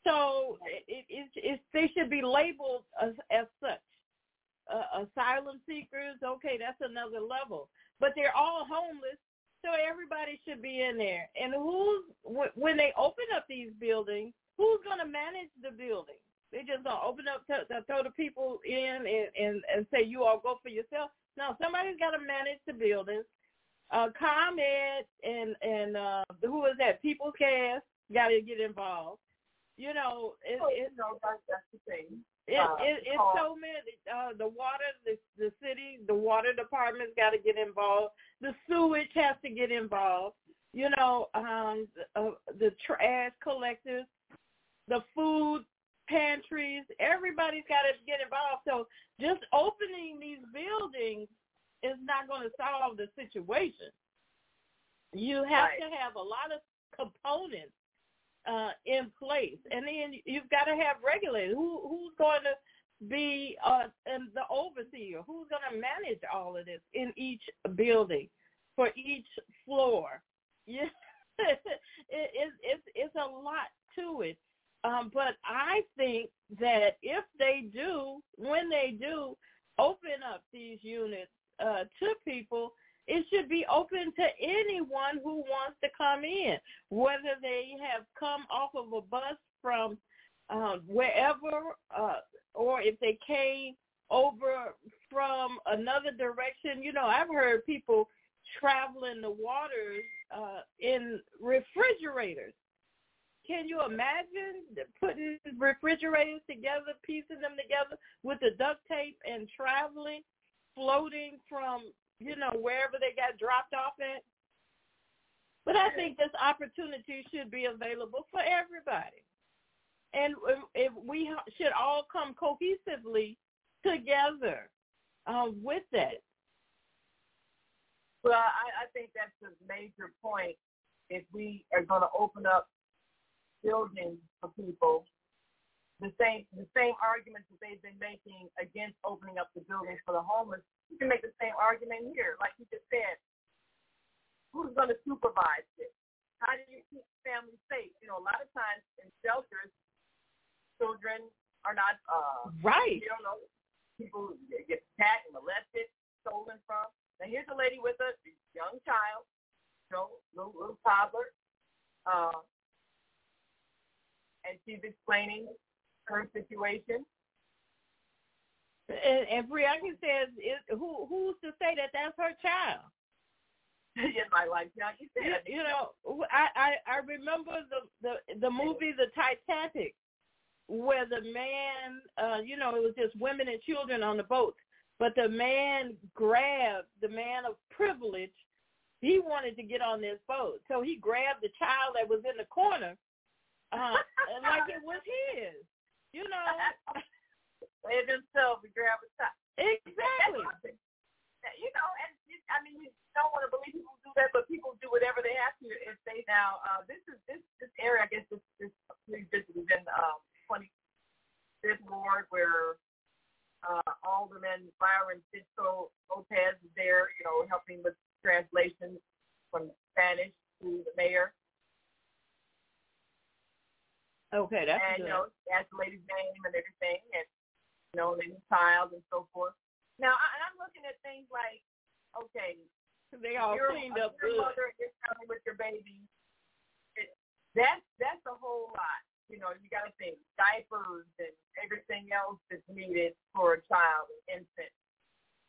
So they should be labeled as such. Asylum seekers, okay, that's another level. But they're all homeless, so everybody should be in there. And when they open up these buildings, who's going to manage the building? They're just going to open up, throw the people in and say, you all go for yourself. No, somebody's got to manage the buildings. ComEd and who is that? People's Gas got to get involved. You know, that's the thing. It's so many. The water, the city, the water department's got to get involved. The sewage has to get involved. You know, the trash collectors, the food pantries. Everybody's got to get involved. So just opening these buildings is not going to solve the situation. You have right. to have a lot of components in place, and then you've got to have regulators. Who's going to be the overseer? Who's going to manage all of this in each building, for each floor? Yeah, it's a lot to it. But I think that if they do, when they do open up these units to people, it should be open to anyone who wants to come in, whether they have come off of a bus from wherever, or if they came over from another direction. You know, I've heard people traveling the waters in refrigerators. Can you imagine putting refrigerators together, piecing them together with the duct tape and traveling, floating from, you know, wherever they got dropped off at? But I think this opportunity should be available for everybody. And if we should all come cohesively together with that. Well, I think that's a major point. If we are going to open up buildings for people, the same arguments that they've been making against opening up the buildings for the homeless, you can make the same argument here. Like you just said, who's going to supervise this? How do you keep families safe? You know, a lot of times in shelters, children are not, right. You don't know, people get attacked, molested, stolen from. Now, here's a lady with a young child, you know, little toddler, and she's explaining her situation. And Priyanka says, who's to say that that's her child? In my life, Priyanka said. You know, I remember the movie, The Titanic, where the man, you know, it was just women and children on the boat, but the man grabbed, the man of privilege, he wanted to get on this boat. So he grabbed the child that was in the corner, like it was his, you know. They themselves grab a top. Exactly. You know, and I mean, you don't want to believe people do that, but people do whatever they have to. If they now, this area, I guess this is in 25th Ward, where Alderman Byron Cisco Lopez is there, you know, helping with translations from Spanish to the mayor. Okay, that's good. And you know, that's the lady's name and everything, and child and so forth. Now, I'm looking at things like, okay, they all cleaned up good. Your mother is coming with your baby. That's a whole lot. You know, you got to think diapers and everything else that's needed for a child, an infant.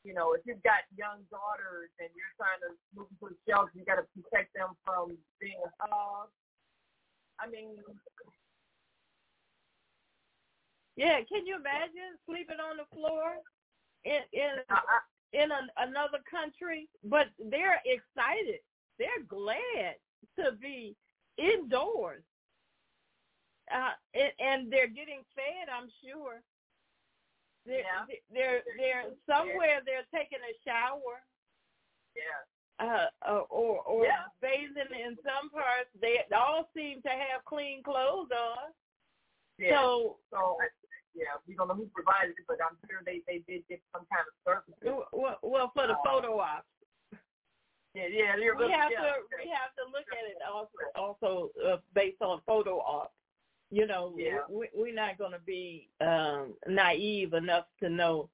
You know, if you've got young daughters and you're trying to move them to the shelter, you got to protect them from being a hog. I mean, yeah, can you imagine sleeping on the floor in another country? But they're excited. They're glad to be indoors. And they're getting fed, I'm sure. They're somewhere. They're taking a shower. Yeah. Or bathing in some parts. They all seem to have clean clothes on. Yeah. So we don't know who provided it, but I'm sure they did get some kind of service. Well, for the photo ops. Yeah. We have to look at it also based on photo ops. You know, we're not going to be naive enough to know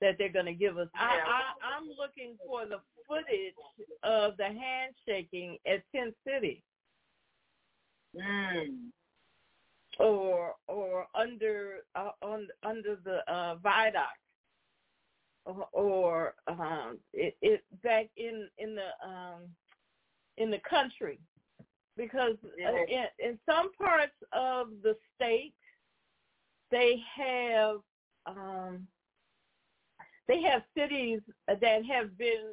that they're going to give us. I'm looking for the footage of the handshaking at Tent City. Mm. Or under the viaduct, or it back in the country, because in some parts of the state they have cities that have been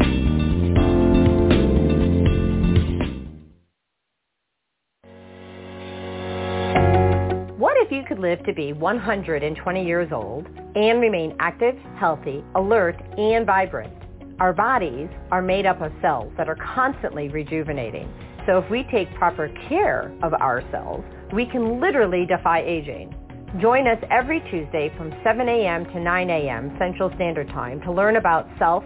You could live to be 120 years old and remain active, healthy, alert, and vibrant. Our bodies are made up of cells that are constantly rejuvenating. So if we take proper care of ourselves, we can literally defy aging. Join us every Tuesday from 7 a.m. to 9 a.m. Central Standard Time to learn about cell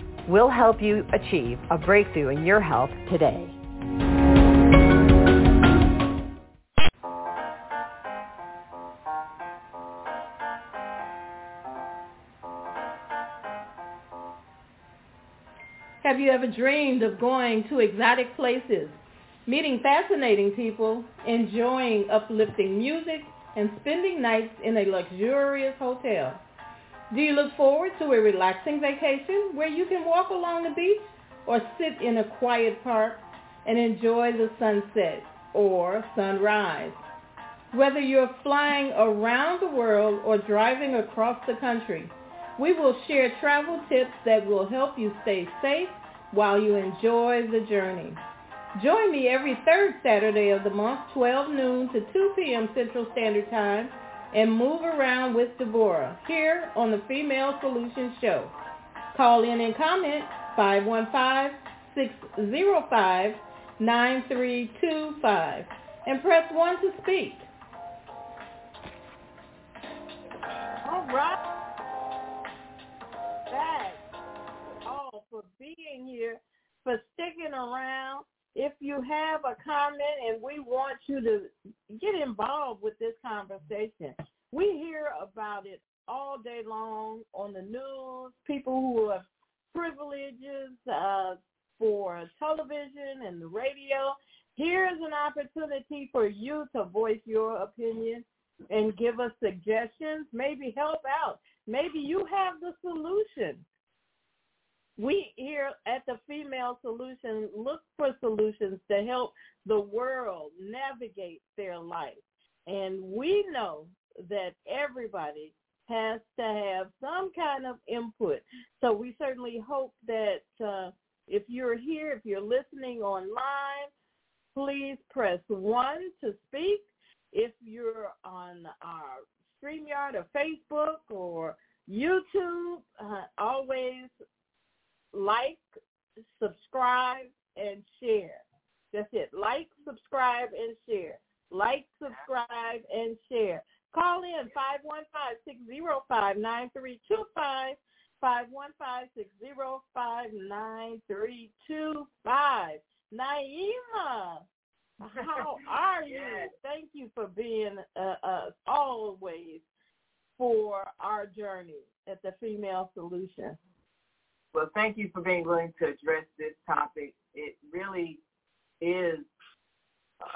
We'll help you achieve a breakthrough in your health today. Have you ever dreamed of going to exotic places, meeting fascinating people, enjoying uplifting music, and spending nights in a luxurious hotel? Do you look forward to a relaxing vacation where you can walk along the beach or sit in a quiet park and enjoy the sunset or sunrise? Whether you're flying around the world or driving across the country, we will share travel tips that will help you stay safe while you enjoy the journey. Join me every third Saturday of the month, 12 noon to 2 p.m. Central Standard Time, and move around with Deborah here on the Female Solution Show. Call in and comment 515-605-9325 and press 1 to speak. All right. Thanks all for being here, for sticking around. If you have a comment, and we want you to get involved with this conversation. We hear about it all day long on the news, people who have privileges for television and the radio. Here's an opportunity for you to voice your opinion and give us suggestions, maybe help out. Maybe you have the solution. We here at the Female Solution look for solutions to help the world navigate their life. And we know that everybody has to have some kind of input. So we certainly hope that if you're here, if you're listening online, please press 1 to speak. If you're on our StreamYard or Facebook or YouTube, always like, subscribe, and share. That's it. Like, subscribe, and share. Like, subscribe, and share. Call in 515-605-9325, 515-605-9325. Naima, how are you? Thank you for being always for our journey at the Female Solution. Well, thank you for being willing to address this topic. It really is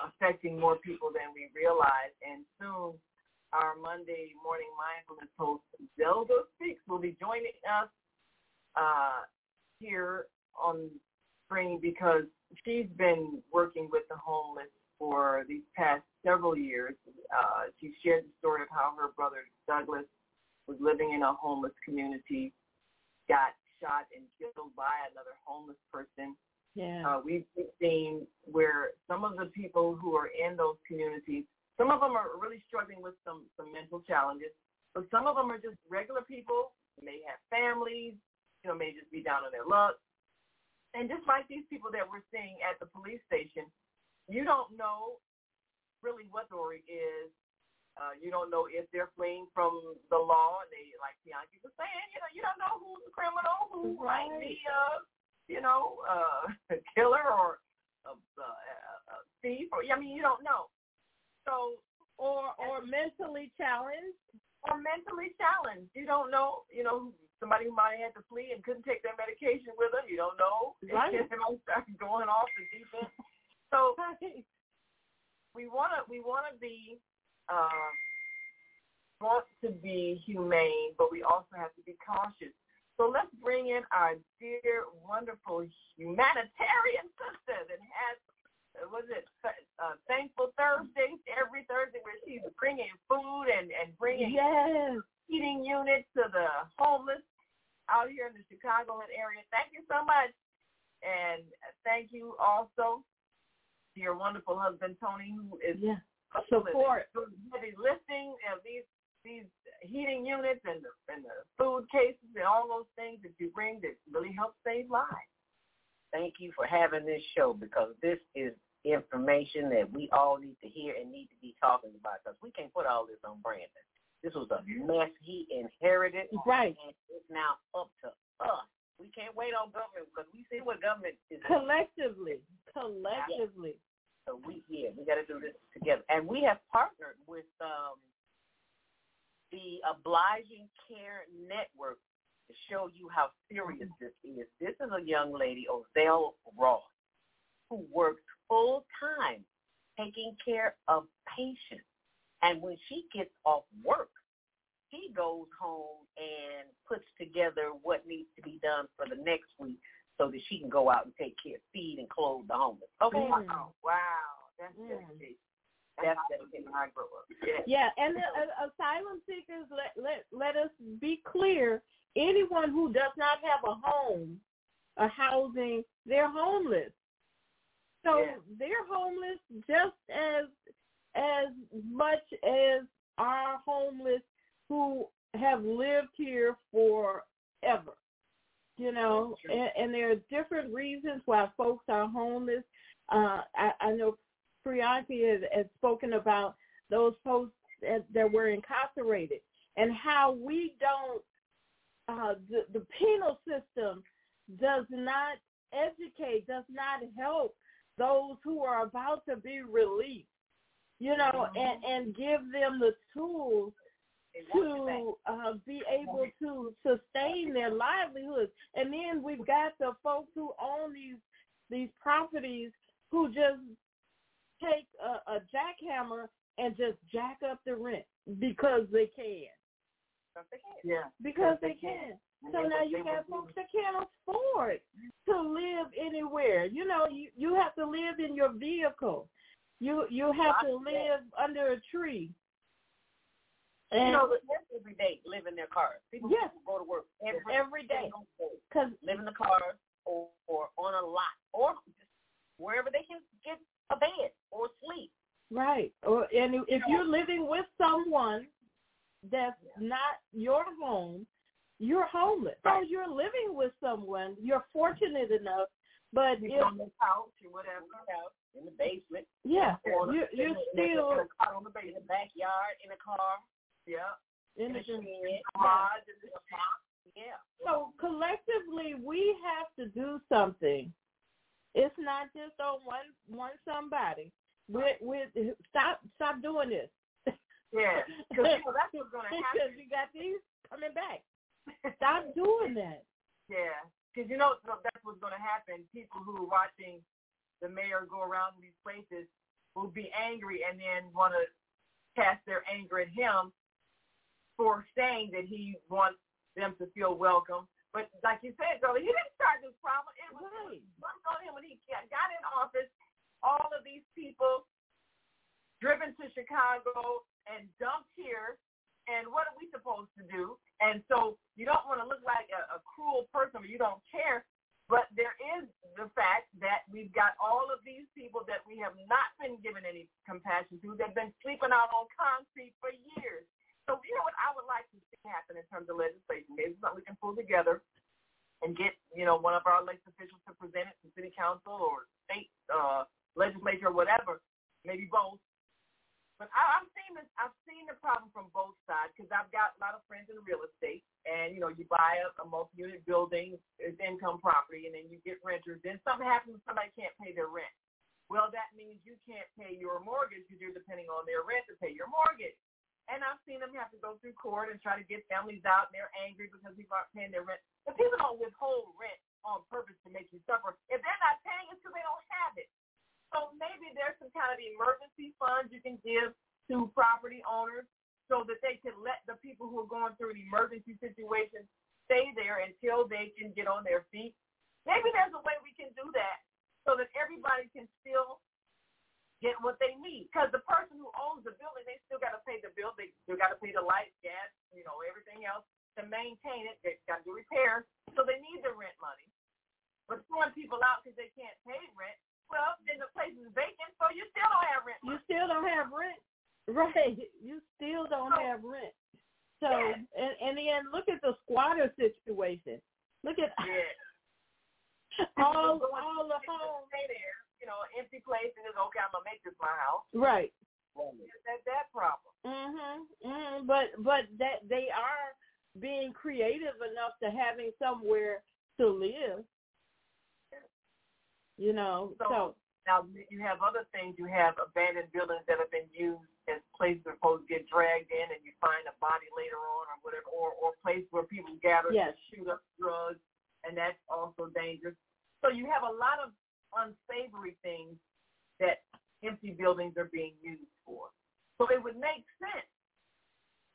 affecting more people than we realize. And soon, our Monday morning mindfulness host, Zelda Speaks, will be joining us here on spring because she's been working with the homeless for these past several years. She shared the story of how her brother, Douglas, was living in a homeless community, got shot and killed by another homeless person. Yeah. We've seen where some of the people who are in those communities, some of them are really struggling with some mental challenges, but some of them are just regular people, may have families, you know, may just be down on their luck. And just like these people that we're seeing at the police station, you don't know really what story is. You don't know if they're fleeing from the law. They, like Priyanka was saying, you know, you don't know who's the criminal, who might be a killer or a thief. Or, I mean, you don't know. So, or mentally challenged. Or mentally challenged. You don't know, you know, somebody who might have had to flee and couldn't take their medication with them. You don't know. Right. They might start going off the deep end. So we wanna be. Want to be humane, but we also have to be cautious. So let's bring in our dear, wonderful humanitarian sister that has, Thankful Thursdays, every Thursday where she's bringing food and bringing eating units to the homeless out here in the Chicagoland area. Thank you so much. And thank you also to your wonderful husband, Tony, who is... Yeah. Support heavy lifting of these heating units and the food cases and all those things that you bring that really help save lives. Thank you for having this show because this is information that we all need to hear and need to be talking about, because we can't put all this on Brandon. This was a mess he inherited, right? And it's now up to us. We can't wait on government, because we see what government is collectively. So we got to do this together, and we have partnered with the Obliging Care Network to show you how serious this is. This is a young lady, Ozell Ross, who works full time taking care of patients. And when she gets off work, she goes home and puts together what needs to be done for the next week, so that she can go out and take care, feed and clothe the homeless. Okay. Mm. Oh, wow. That's dedication. That's dedication. I grew up. Yeah. And the asylum seekers, let us be clear, anyone who does not have a home, a housing, they're homeless. So they're homeless just as much as our homeless who have lived here forever. You know, and there are different reasons why folks are homeless. I know Priyanka has spoken about those folks that were incarcerated and how we don't, the penal system does not educate, does not help those who are about to be released, you know, and give them the tools to be able to sustain their livelihoods. And then we've got the folks who own these properties who just take a jackhammer and just jack up the rent because they can. Because they can. So now you got folks that can't afford to live anywhere. You know, you have to live in your vehicle. You have to live under a tree. And, you know, every day live in their cars. People who go to work every day, because live in the car or on a lot or just wherever they can get a bed or sleep. Right. And if you're living with someone that's not your home, you're homeless. Right. So you're living with someone. You're fortunate enough, but you're on the couch or whatever. In the basement. Yeah. You're still in a car, in the backyard, in a car. Yeah. So collectively, we have to do something. It's not just on one somebody. Stop doing this. Yeah. Because that's what's going to happen. Because you got these coming back. Stop doing that. Yeah. Because you know that's what's going to happen. People who are watching the mayor go around these places will be angry and then want to cast their anger at him for saying that he wants them to feel welcome. But like you said, Zoe, he didn't start this problem. It was on him when he got in office. All of these people driven to Chicago and dumped here. And what are we supposed to do? And so you don't want to look like a cruel person, or you don't care. But there is the fact that we've got all of these people that we have not been given any compassion to. They've been sleeping out on concrete for years. So you know what I would like to see happen in terms of legislation? Maybe something we can pull together and get, you know, one of our elected officials to present it to city council or state legislature or whatever, maybe both. But I've seen the problem from both sides, because I've got a lot of friends in real estate, and, you know, you buy a multi-unit building, it's income property, and then you get renters. Then something happens, somebody can't pay their rent. Well, that means you can't pay your mortgage because you're depending on their rent to pay your mortgage. And I've seen them have to go through court and try to get families out, and they're angry because people aren't paying their rent. But people don't withhold rent on purpose to make you suffer. If they're not paying, it's because they don't have it. So maybe there's some kind of emergency funds you can give to property owners so that they can let the people who are going through an emergency situation stay there until they can get on their feet. Maybe there's a way we can do that so that everybody can still get what they need. Because the person who owns the building, they still got to pay the bill. They still got to pay the lights, gas, you know, everything else to maintain it. They've got to do repairs. So they need the rent money. But throwing people out because they can't pay rent, well, then the place is vacant, so you still don't have rent. You still don't have rent. Right. You still don't have rent. So, and then look at the squatter situation. Look at all the homes. you know, an empty place and just, okay, I'm going to make this my house. Right. That's that problem. But that they are being creative enough to having somewhere to live. You know, so. Now, you have other things. You have abandoned buildings that have been used as places where folks get dragged in and you find a body later on or whatever, or a place where people gather to shoot up drugs, and that's also dangerous. So you have a lot of unsavory things that empty buildings are being used for. So it would make sense.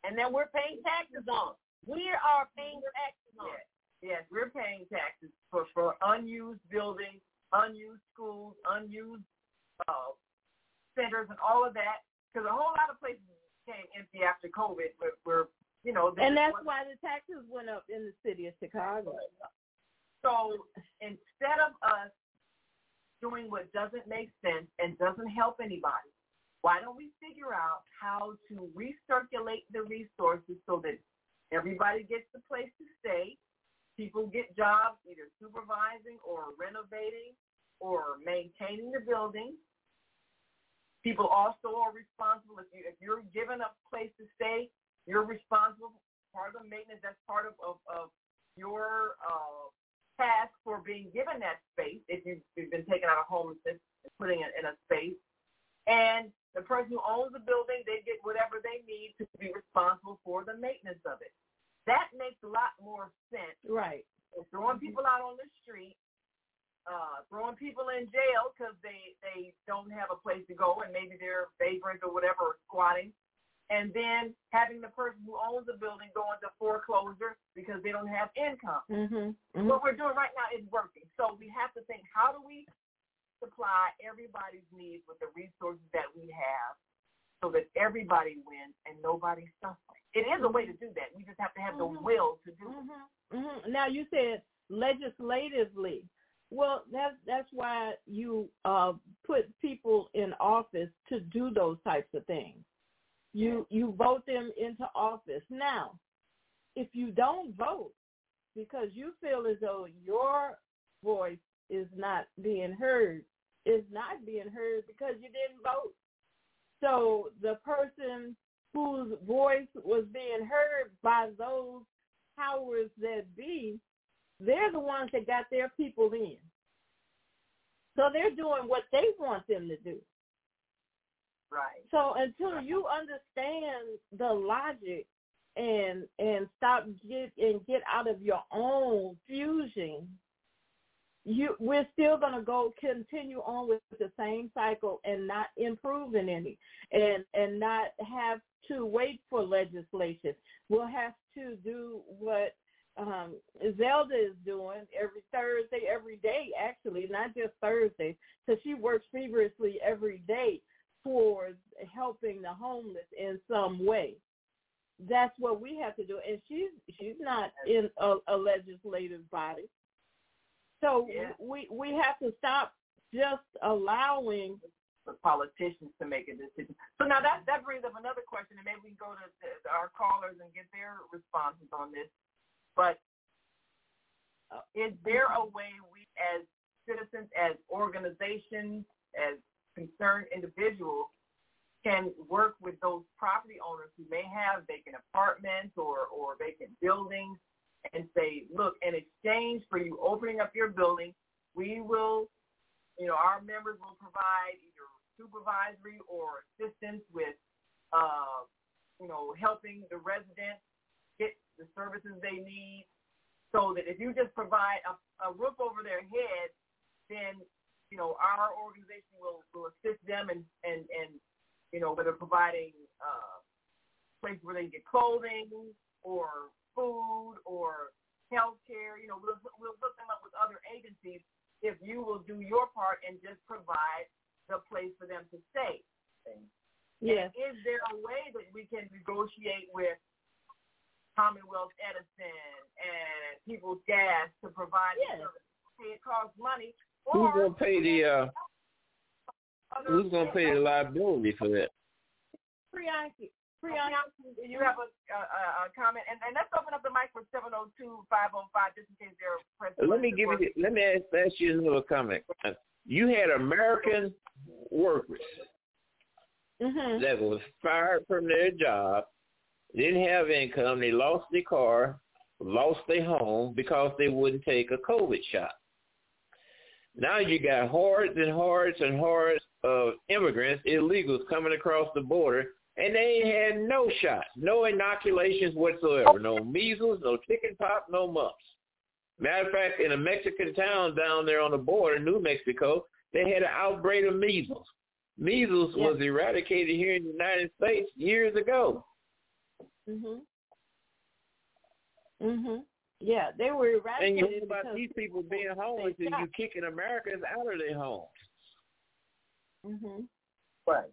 And then we're paying taxes on. We are paying taxes on. Yes, we're paying taxes for unused buildings, unused schools, unused centers, and all of that, because a whole lot of places became empty after COVID. And that's why the taxes went up in the city of Chicago. So instead of us doing what doesn't make sense and doesn't help anybody, why don't we figure out how to recirculate the resources so that everybody gets the place to stay? People get jobs either supervising or renovating or maintaining the building. People also are responsible. If you're given a place to stay, you're responsible. Part of the maintenance, that's part of your task for being given that space if you've been taken out of homelessness and putting it in a space. And the person who owns the building, they get whatever they need to be responsible for the maintenance of it. That makes a lot more sense. Right. Throwing people out on the street, throwing people in jail because they don't have a place to go and maybe they're vagrants or whatever, or squatting, and then having the person who owns the building go into foreclosure because they don't have income. What we're doing right now is working. So we have to think, how do we supply everybody's needs with the resources that we have so that everybody wins and nobody suffers? It is a way to do that. We just have to have the will to do it. Now, you said legislatively. Well, that's why you put people in office to do those types of things. You vote them into office. Now, if you don't vote because you feel as though your voice is not being heard, because you didn't vote. So the person whose voice was being heard by those powers that be, they're the ones that got their people in. So they're doing what they want them to do. Right. So until you understand the logic and stop get out of your own fusion, we're still going to continue on with the same cycle and not improve in any and not have to wait for legislation. We'll have to do what Zelda is doing every Thursday, every day, actually, not just Thursdays, because she works feverishly every day towards helping the homeless in some way. That's what we have to do. And she's not in a legislative body. So we have to stop just allowing the politicians to make a decision. So now that brings up another question, and maybe we can go to our callers and get their responses on this. But is there a way we as citizens, as organizations, as concerned individuals can work with those property owners who may have vacant apartments or vacant buildings and say, look, in exchange for you opening up your building, we will, our members will provide either supervisory or assistance with, helping the residents get the services they need, so that if you just provide a roof over their head, then, our organization will assist them and whether providing places where they can get clothing or food or health care, we'll hook them up with other agencies if you will do your part and just provide the place for them to stay. Yes. Is there a way that we can negotiate with Commonwealth Edison and People's Gas to provide service? It costs money. Who's going to pay the liability for that? Priyanka, you have a comment, and let's open up the mic for 702-505 just in case they're pressing. Let me ask you a little comment. you had American workers that was fired from their job, didn't have income, they lost their car, lost their home because they wouldn't take a COVID shot. Now you got hordes and hordes and hordes of immigrants, illegals coming across the border, and they ain't had no shots, no inoculations whatsoever, no measles, no chicken pox, no mumps. Matter of fact, in a Mexican town down there on the border, New Mexico, they had an outbreak of measles. Measles was eradicated here in the United States years ago. Yeah, they were eradicated. And you hear about these people being homeless and you kicking Americans out of their homes. Right.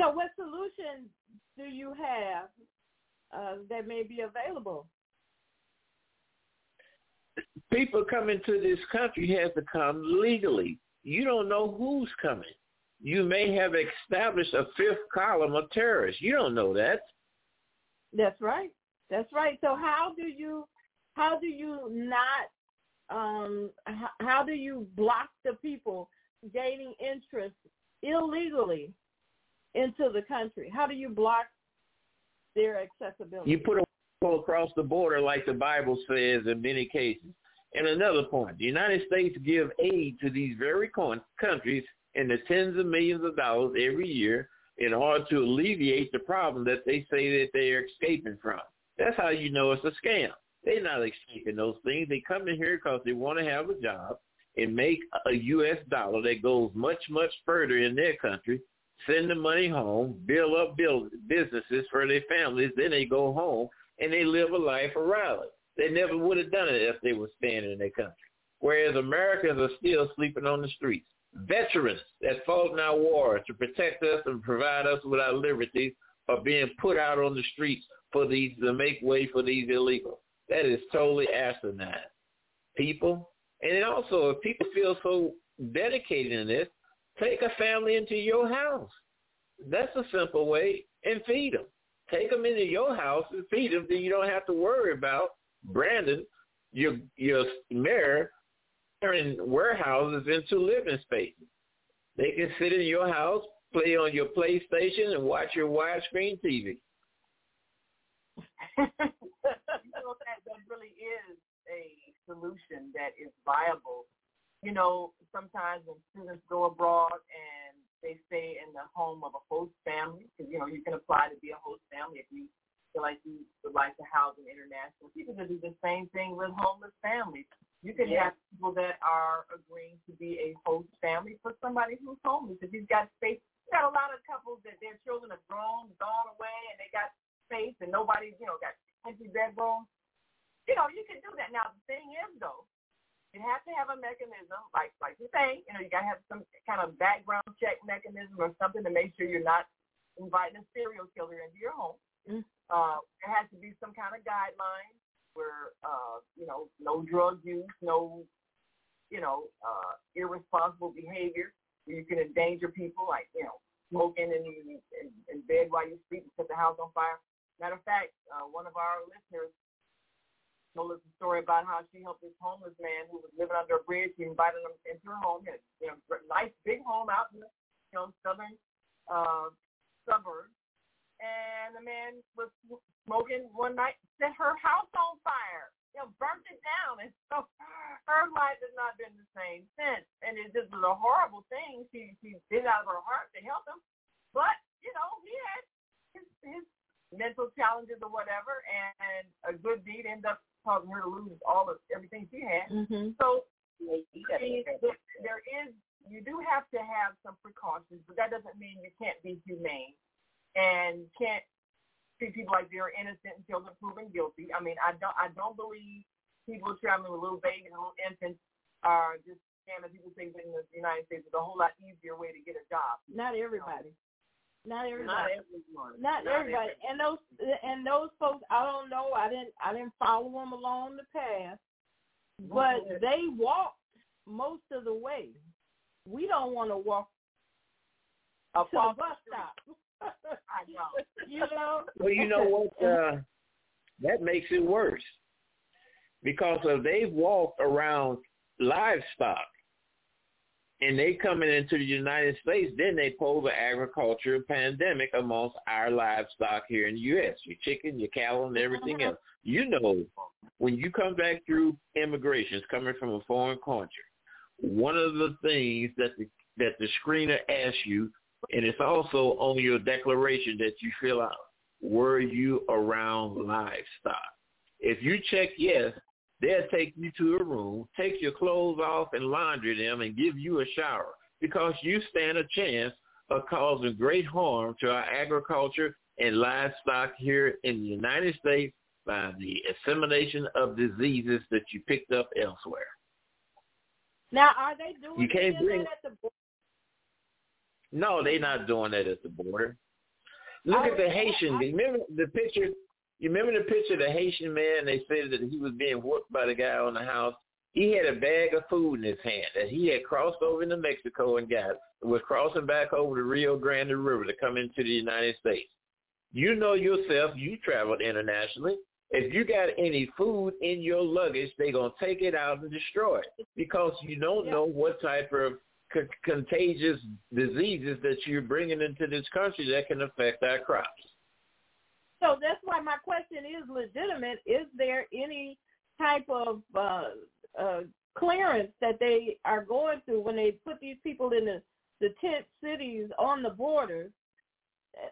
So what solutions do you have that may be available? People coming to this country have to come legally. You don't know who's coming. You may have established a fifth column of terrorists. You don't know that. That's right. That's right. So how do you not how do you block the people gaining interest illegally into the country? How do you block their accessibility? You put a wall across the border like the Bible says in many cases. And another point, the United States give aid to these very countries in the tens of millions of dollars every year in order to alleviate the problem that they say that they are escaping from. That's how you know it's a scam. They're not escaping those things. They come in here because they want to have a job and make a U.S. dollar that goes much, much further in their country, send the money home, build up businesses for their families, then they go home, and they live a life around it. They never would have done it if they were staying in their country, whereas Americans are still sleeping on the streets. Veterans that fought in our war to protect us and provide us with our liberties are being put out on the streets for these to make way for these illegals. That is totally asinine, people. And also, if people feel so dedicated in this, take a family into your house. That's a simple way, and feed them. Take them into your house and feed them, then you don't have to worry about Brandon, your mayor, turning warehouses into living spaces. They can sit in your house, play on your PlayStation, and watch your widescreen TV. That really is a solution that is viable. You know, sometimes when students go abroad and they stay in the home of a host family, because, you know, you can apply to be a host family if you feel like you would like to house an international. People can do the same thing with homeless families. You can have people that are agreeing to be a host family for somebody who's homeless. If you've got space, you've got a lot of couples that their children have grown, gone away, and they got space and nobody's, you know, got empty bedrooms. You know, you can do that. Now, the thing is, though, you have to have a mechanism, like you say, you know, you got to have some kind of background check mechanism or something to make sure you're not inviting a serial killer into your home. There has to be some kind of guidelines where, you know, no drug use, no, you know, irresponsible behavior where you can endanger people, like, you know, smoking in bed while you sleep and set the house on fire. Matter of fact, one of our listeners told us a story about how she helped this homeless man who was living under a bridge. She invited him into her home, had, you know, nice big home out in the, you know, southern suburbs. And the man was smoking one night, set her house on fire, you know, burnt it down. And so her life has not been the same since. And it just was a horrible thing. She did it out of her heart to help him. But, you know, he had his mental challenges or whatever, and a good deed ended up causing her to lose everything she had. So you do have to have some precautions, but that doesn't mean you can't be humane and can't treat people like they're innocent until they're proven guilty. I mean, I don't believe people traveling with little babies and little infants are just scamming. People think that in the United States is a whole lot easier way to get a job. Not everybody. Not everybody. And those folks, I don't know. I didn't follow them along the path, but they walked most of the way. We don't want to walk to the bus stop. I know. Well, you know what? That makes it worse because they've walked around livestock and they coming into the United States, then they pose an agricultural pandemic amongst our livestock here in the U.S., your chicken, your cattle, and everything else. You know, when you come back through immigrations coming from a foreign country, one of the things that the screener asks you, and it's also on your declaration that you fill out, were you around livestock? If you check yes, they'll take you to a room, take your clothes off and laundry them and give you a shower because you stand a chance of causing great harm to our agriculture and livestock here in the United States by the dissemination of diseases that you picked up elsewhere. Now, are they doing that at the border? No, they're not doing that at the border. Look at the Haitian. You remember the picture of the Haitian man? They said that he was being whooped by the guy on the house. He had a bag of food in his hand that he had crossed over into Mexico and was crossing back over the Rio Grande River to come into the United States. You know yourself, you traveled internationally. If you got any food in your luggage, they're going to take it out and destroy it because you don't know what type of contagious diseases that you're bringing into this country that can affect our crops. So that's why my question is legitimate. Is there any type of clearance that they are going through when they put these people in the tent cities on the border?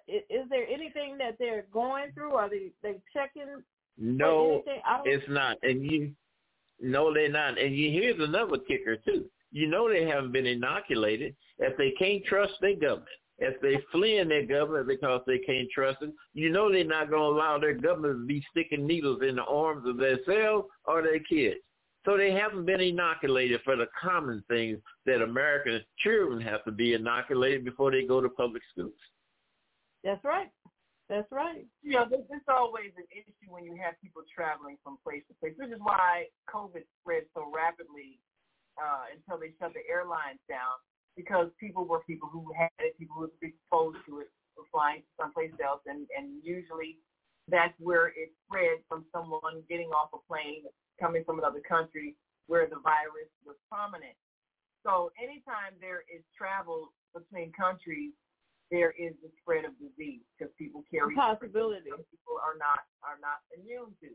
Is there anything that they're going through? Are they checking? No, it's not. No, they're not. And here's another kicker, too. You know they haven't been inoculated if they can't trust their government. If they flee in their government because they can't trust it, you know they're not going to allow their government to be sticking needles in the arms of themselves or their kids. So they haven't been inoculated for the common things that American children have to be inoculated before they go to public schools. That's right. That's right. You know, there's always an issue when you have people traveling from place to place, which is why COVID spread so rapidly until they shut the airlines down, because people who had it, people who were exposed to it, were flying someplace else, and usually that's where it spread from someone getting off a plane, coming from another country where the virus was prominent. So anytime there is travel between countries, there is the spread of disease because people carry possibility. Some people are not immune to.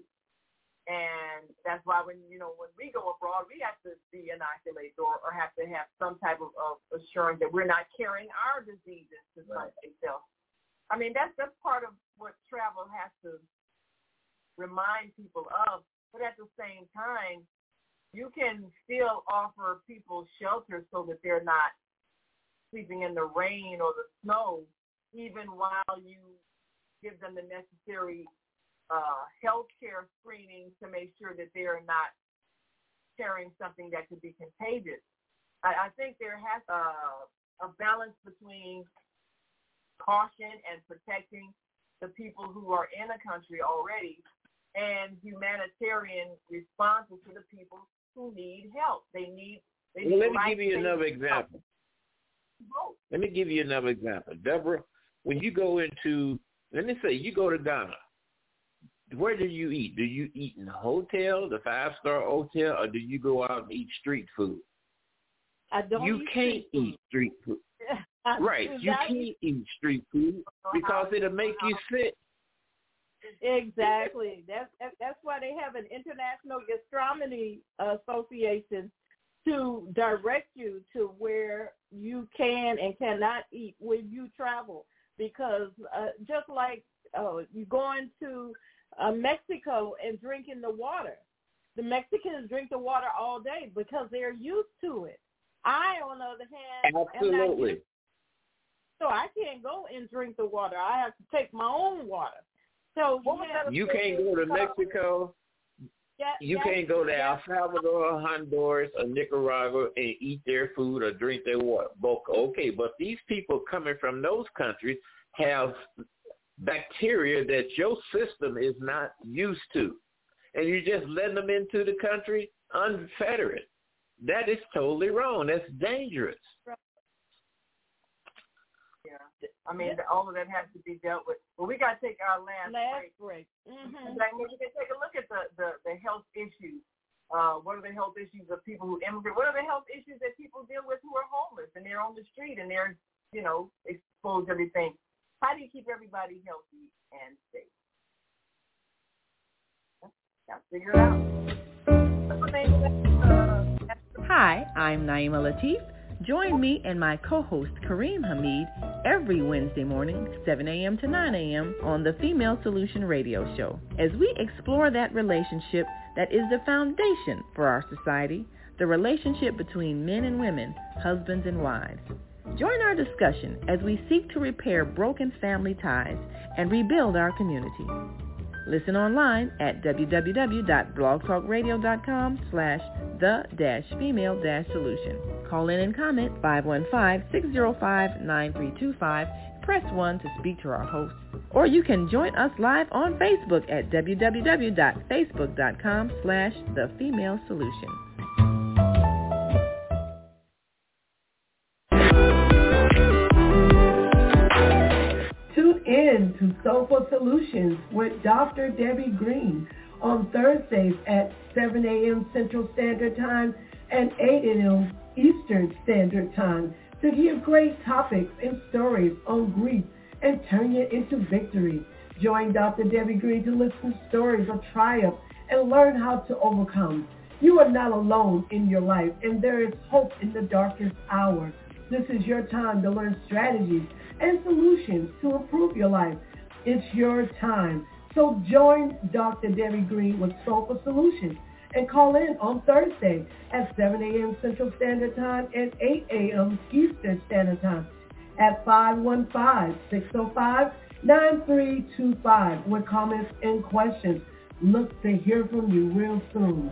And that's why when we go abroad, we have to be inoculated or have to have some type of assurance that we're not carrying our diseases to someplace else. I mean, that's part of what travel has to remind people of. But at the same time, you can still offer people shelter so that they're not sleeping in the rain or the snow, even while you give them the necessary healthcare screening to make sure that they are not carrying something that could be contagious. I think there has a balance between caution and protecting the people who are in a country already and humanitarian responses to the people who need help. Let me give you another example. Deborah, when you go into, let me say you go to Ghana, where do you eat? Do you eat in a hotel, the five-star hotel, or do you go out and eat street food? I don't. You can't eat street food. Right. You can't eat street food because it'll make you sick. Exactly. That's why they have an International Gastronomy Association to direct you to where you can and cannot eat when you travel because just like you go into Mexico and drinking the water. The Mexicans drink the water all day because they're used to it. I, on the other hand, absolutely. So I can't go and drink the water. I have to take my own water. So you can't go to Mexico. You can't go to El Salvador, Honduras, or Nicaragua and eat their food or drink their water. Okay, but these people coming from those countries have bacteria that your system is not used to, and you're just letting them into the country unfettered. That is totally wrong. That's dangerous. Yeah, I mean, all of that has to be dealt with. But we got to take our last break. Mm-hmm. Like, we can take a look at the health issues What are the health issues of people who immigrate? What are the health issues that people deal with who are homeless and they're on the street and they're, you know, exposed to everything? How do you keep everybody healthy and safe? Got to figure it out. Hi, I'm Naima Latif. Join me and my co-host Kareem Hamid every Wednesday morning, 7 a.m. to 9 a.m. on the Female Solution Radio Show as we explore that relationship that is the foundation for our society, the relationship between men and women, husbands and wives. Join our discussion as we seek to repair broken family ties and rebuild our community. Listen online at www.blogtalkradio.com/the-female-solution. Call in and comment 515-605-9325. Press 1 to speak to our host. Or you can join us live on Facebook at www.facebook.com/thefemalesolution. Tune in to Soulful Solutions with Dr. Debbie Green on Thursdays at 7 a.m. Central Standard Time and 8 a.m. Eastern Standard Time to hear great topics and stories on grief and turn it into victory. Join Dr. Debbie Green to listen to stories of triumph and learn how to overcome. You are not alone in your life, and there is hope in the darkest hour. This is your time to learn strategies and solutions to improve your life. It's your time. So join Dr. Debbie Green with Soulful Solutions and call in on Thursday at 7 a.m. Central Standard Time and 8 a.m. Eastern Standard Time at 515-605-9325 with comments and questions. Look to hear from you real soon.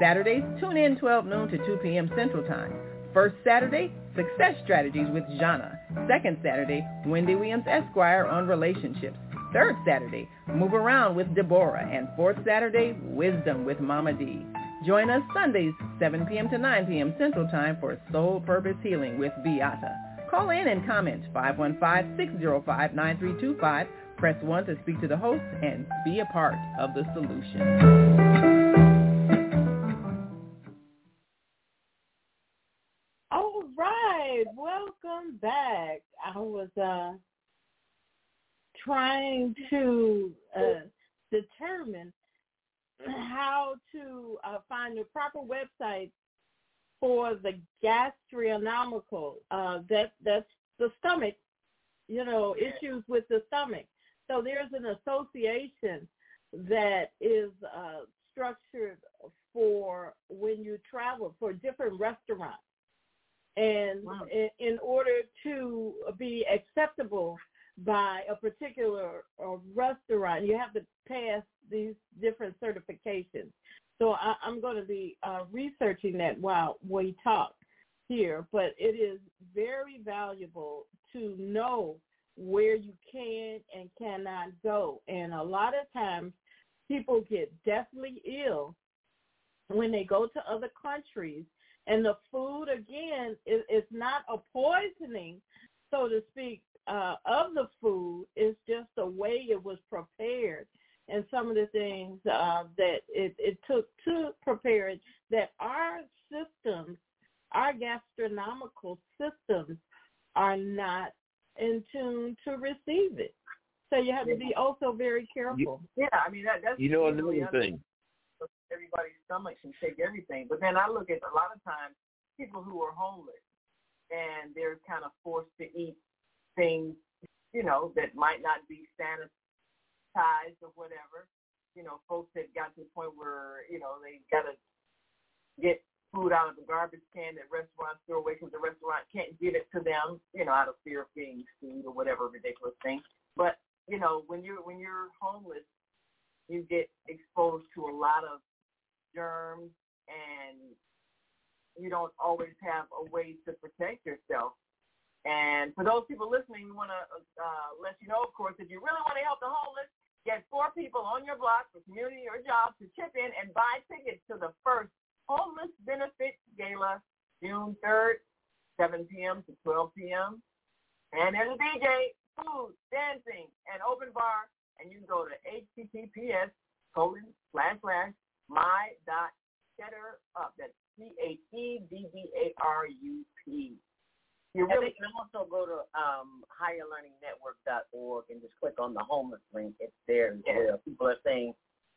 Saturdays, tune in 12 noon to 2 p.m. Central Time. First Saturday, Success Strategies with Jana. Second Saturday, Wendy Williams Esquire on Relationships. Third Saturday, Move Around with Deborah. And fourth Saturday, Wisdom with Mama D. Join us Sundays, 7 p.m. to 9 p.m. Central Time for Soul Purpose Healing with Beata. Call in and comment 515-605-9325. Press 1 to speak to the host and be a part of the solution. Welcome back. I was trying to determine how to find the proper website for the gastronomical. That's the stomach, you know, issues with the stomach. So there's an association that is structured for when you travel for different restaurants. And wow. In order to be acceptable by a particular restaurant, you have to pass these different certifications. So I'm going to be researching that while we talk here. But it is very valuable to know where you can and cannot go. And a lot of times people get deathly ill when they go to other countries. And the food, again, is not a poisoning, so to speak, of the food. It's just the way it was prepared and some of the things that it took to prepare it, that our systems, our gastronomical systems, are not in tune to receive it. So you have to be also very careful. That's another thing. Everybody's stomachs and shake everything. But then I look at a lot of times people who are homeless and they're kind of forced to eat things, you know, that might not be sanitized or whatever. You know, folks that got to the point where, you know, they got to get food out of the garbage can that restaurants throw away because the restaurant can't get it to them, you know, out of fear of being sued or whatever ridiculous thing. But, you know, when you're homeless, you get exposed to a lot of germs and you don't always have a way to protect yourself. And for those people listening, we want to let you know, of course, if you really want to help the homeless, get 4 people on your block for community or job to chip in and buy tickets to the first Homeless Benefit Gala, June 3rd, 7 p.m. to 12 p.m. And there's a DJ, food, dancing, and open bar. And you can go to https://my.cheddarup. That's CHEDDARUP. You really can also go to higherlearningnetwork.org and just click on the homeless link. It's there as well. People are saying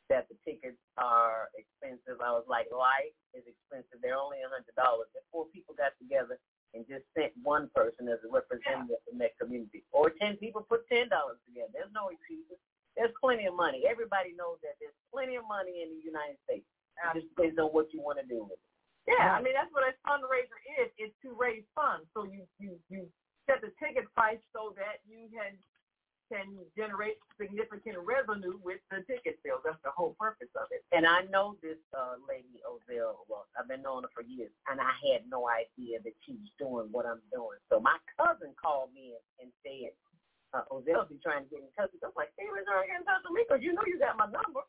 that the tickets are expensive. I was like, life is expensive. They're only $100. If 4 people got together and just sent one person as a representative in that community, or 10 people put $10 together, there's no excuses. There's plenty of money. Everybody knows that there's plenty of money in the United States. It just depends on what you want to do with it. Yeah, I mean, that's what a fundraiser is. It's to raise funds. So you set the ticket price so that you can generate significant revenue with the ticket sales. That's the whole purpose of it. And I know this lady, Ozell, well, I've been knowing her for years, and I had no idea that she was doing what I'm doing. So my cousin called me and said, Ozell be trying to get in touch with me. I was like, hey, Rizzo, get in touch with me because you know you got my number.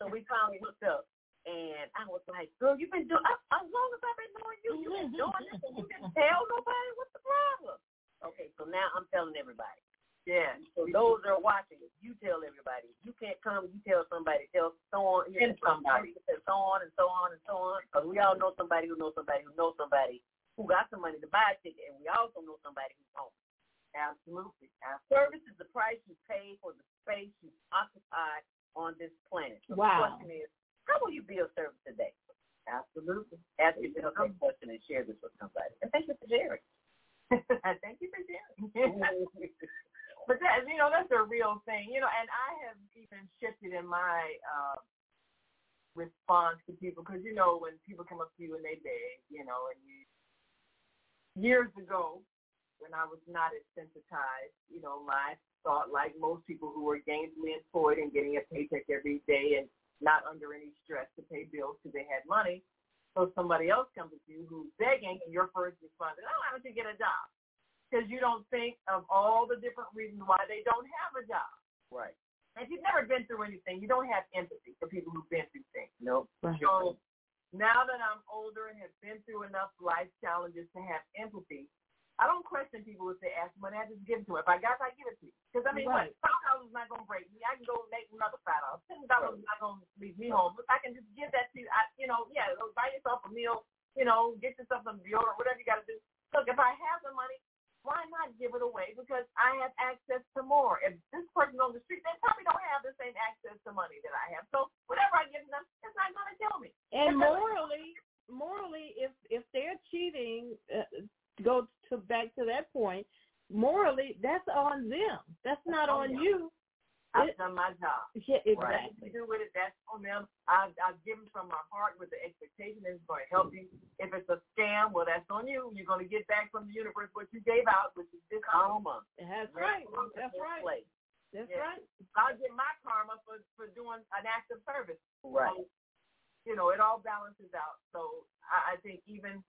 So we finally hooked up. And I was like, girl, you've been doing, as long as I've been knowing you, you've been doing this and you didn't tell nobody. What's the problem? Okay, so now I'm telling everybody. Yeah. So those that are watching, you tell everybody. You can't come, you tell somebody, tell so on, and somebody, so on and so on and so on. Because we all know somebody who knows somebody who knows somebody who got some money to buy a ticket, and we also know somebody who's home. Absolutely. Service is the price you pay for the space you occupy on this planet. So wow. The question is, how will you be of service today? Absolutely. Ask yourself that question and share this with somebody. And thank you for sharing. Thank you for sharing. But that, you know, that's a real thing. You know, and I have even shifted in my response to people because, you know, when people come up to you and they beg, you know, and years ago when I was not as sensitized, you know, my thought, like most people who were gainfully employed and getting a paycheck every day and not under any stress to pay bills because they had money. So somebody else comes to you who's begging, and your first response is, oh, why don't you get a job? Because you don't think of all the different reasons why they don't have a job. Right. And if you've never been through anything, you don't have empathy for people who've been through things. Nope. So now that I'm older and have been through enough life challenges to have empathy, I don't question people if they ask money. I just give it to them. If I got it, I give it to you. Because, I mean, right. $5 is not going to break me. I can go make another $5. $10 is not going to leave me home. If I can just give that to you, buy yourself a meal, you know, get yourself some deodorant, whatever you got to do. Look, if I have the money, why not give it away? Because I have access to more. If this person on the street, they probably don't have the same access to money that I have. So whatever I give them, it's not going to kill me. And morally, if they're cheating, back to that point, morally, that's on them. That's not on you. I've done my job. Yeah, exactly. Right. Do with it. That's on them. I've given from my heart with the expectation that it's going to help you. If it's a scam, well, that's on you. You're going to get back from the universe what you gave out, which is this karma. That's right. That's right. That's right. I'll get my karma for doing an act of service. Right. So, you know, it all balances out. So I think even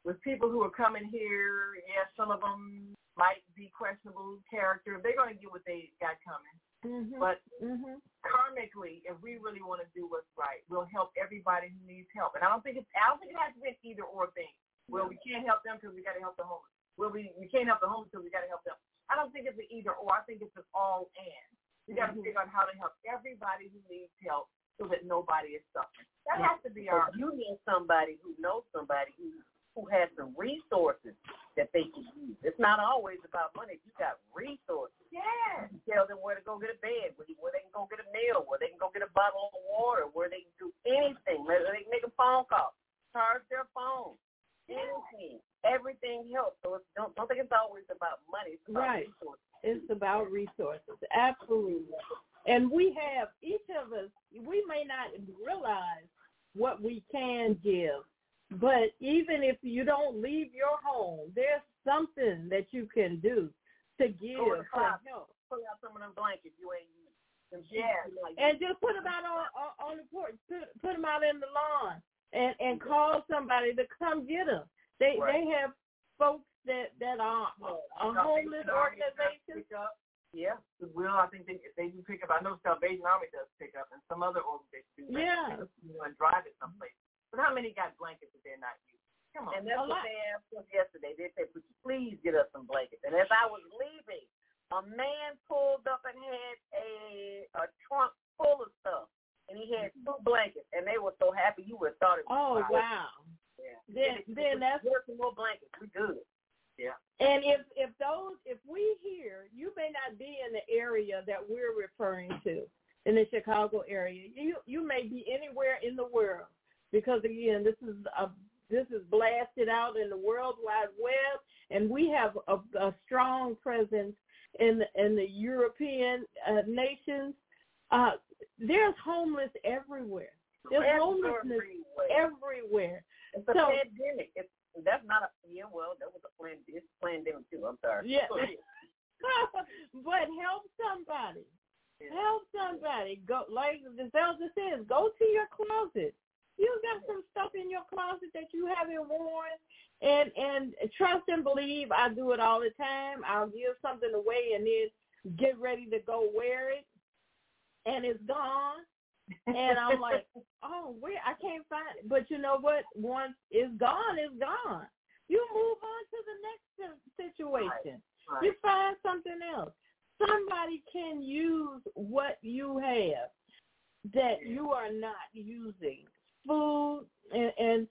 with people who are coming here, yes, some of them might be questionable character. They're going to get what they got coming. Mm-hmm. But karmically, if we really want to do what's right, we'll help everybody who needs help. And I don't think it has to be an either or thing. Well, we can't help them because we got to help the homeless. Well, we can't help the homeless because we got to help them. I don't think it's an either or. I think it's an all and. We got to figure out how to help everybody who needs help, so that nobody is suffering. That has to be our. You need somebody who knows somebody who has some resources that they can use. It's not always about money. You got resources. Yeah. You tell them where to go get a bed, where they can go get a meal, where they can go get a bottle of water, where they can do anything. They can make a phone call, charge their phone, anything. Everything helps. So it's, don't think it's always about money. It's about resources. It's about resources. Absolutely. And we have, each of us, we may not realize what we can give But even if you don't leave your home, there's something that you can do to give to help. Put out some of them blankets you ain't used. And just put them out on the porch. Put them out in the lawn, and call somebody to come get them. They have folks that are homeless organizations. Yeah, Goodwill. I think they do pick up. I know Salvation Army does pick up, and some other organizations do. Yeah, and drive it someplace. But how many got blankets that they're not using? Come on. And that's what they asked us yesterday. They said, "Would you please get us some blankets?" And as I was leaving, a man pulled up and had a trunk full of stuff, and he had two blankets, and they were so happy you would have thought it was wow. Yeah. Then that's worth more blankets. We good. Yeah. And if we hear, you may not be in the area that we're referring to, in the Chicago area. You may be anywhere in the world, because again, this is blasted out in the World Wide Web, and we have a strong presence in the European nations. There's homeless everywhere. There's homelessness everywhere. It's a pandemic. That was a pandemic too. I'm sorry. Yeah. But help somebody. Yeah. Help somebody. Go, like Zelda says, go to your closet. You got some stuff in your closet that you haven't worn, and trust and believe. I do it all the time. I'll give something away and then get ready to go wear it, and it's gone. And I'm like, oh, where? I can't find it. But you know what? Once it's gone, it's gone. You move on to the next situation. Right. You find something else. Somebody can use what you have that you are not using. Food, and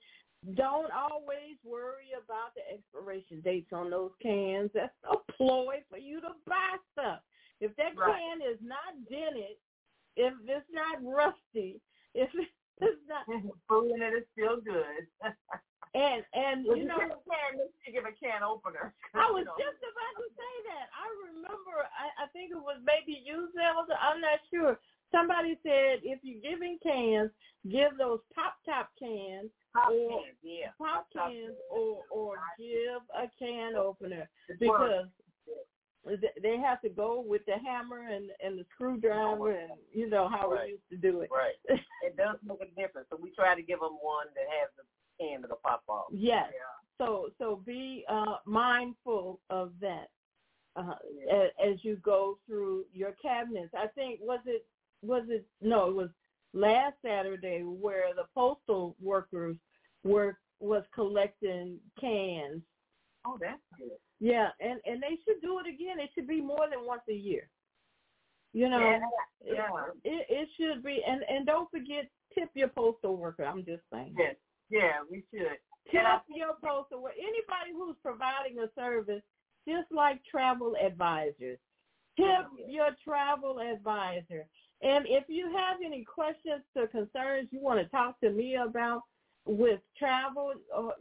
don't always worry about the expiration dates on those cans. That's a ploy for you to buy stuff. If that can is not dented, if it's not rusty, if it's not food in it is still good. And you know, you give a can opener. I was just about to say that. I remember, I think it was maybe you, Zelda, I'm not sure. Somebody said if you're giving cans, give those pop cans, or give a can opener, because they have to go with the hammer and the screwdriver, and you know how we used to do it. Right. It does make a difference. So we try to give them one that has the can that'll pop off. Yes. Yeah. So be mindful of that as you go through your cabinets. I think it was last Saturday where the postal workers was collecting cans. Oh, that's good. Yeah, and they should do it again. It should be more than once a year. You know, It should be. And don't forget, tip your postal worker. I'm just saying. Yes. Yeah, we should. Tip your postal worker. Anybody who's providing a service, just like travel advisors, tip your travel advisor. And if you have any questions or concerns you want to talk to me about with travel, or,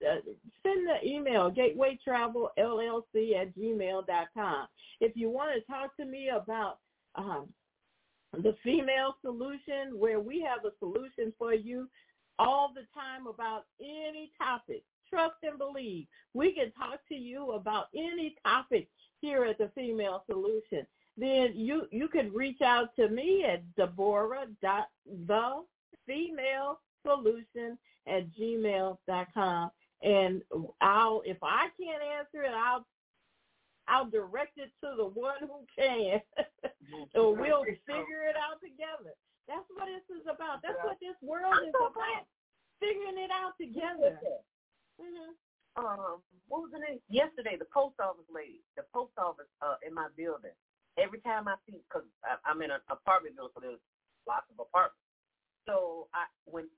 send the email, gatewaytravelllc@gmail.com. If you want to talk to me about the Female Solution, where we have a solution for you all the time about any topic, trust and believe. We can talk to you about any topic here at the Female Solution. Then you could reach out to me at deborah.thefemalesolution@gmail.com, and if I can't answer it, I'll direct it to the one who can. So we'll figure it out together. That's what this is about. That's what this world is about. Figuring it out together. Mm-hmm. What was the name? Yesterday, the post office lady, in my building. Every time I see, because I'm in an apartment building, so there's lots of apartments. So and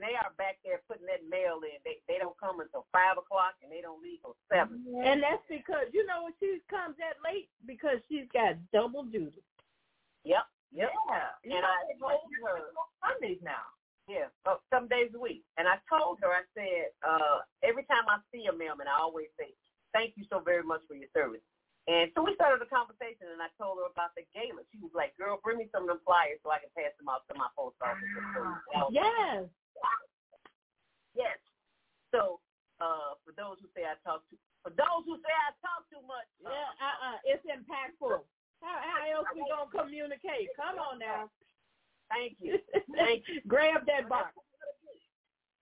they are back there putting that mail in. They don't come until 5 o'clock, and they don't leave till 7. And that's because, you know, she comes that late because she's got double duty. Yep. Yep. Yeah. And I told her Sundays now. Yeah, some days a week. And I told her, I said, every time I see a mailman, I always say, thank you so very much for your service. And so we started a conversation, and I told her about the gala. She was like, girl, bring me some of them flyers so I can pass them out to my post office. Yes. Yes. So for those who say I talk too much, yeah, it's impactful. How else we gonna communicate? Come on now. Thank you. Thank you. Grab that box.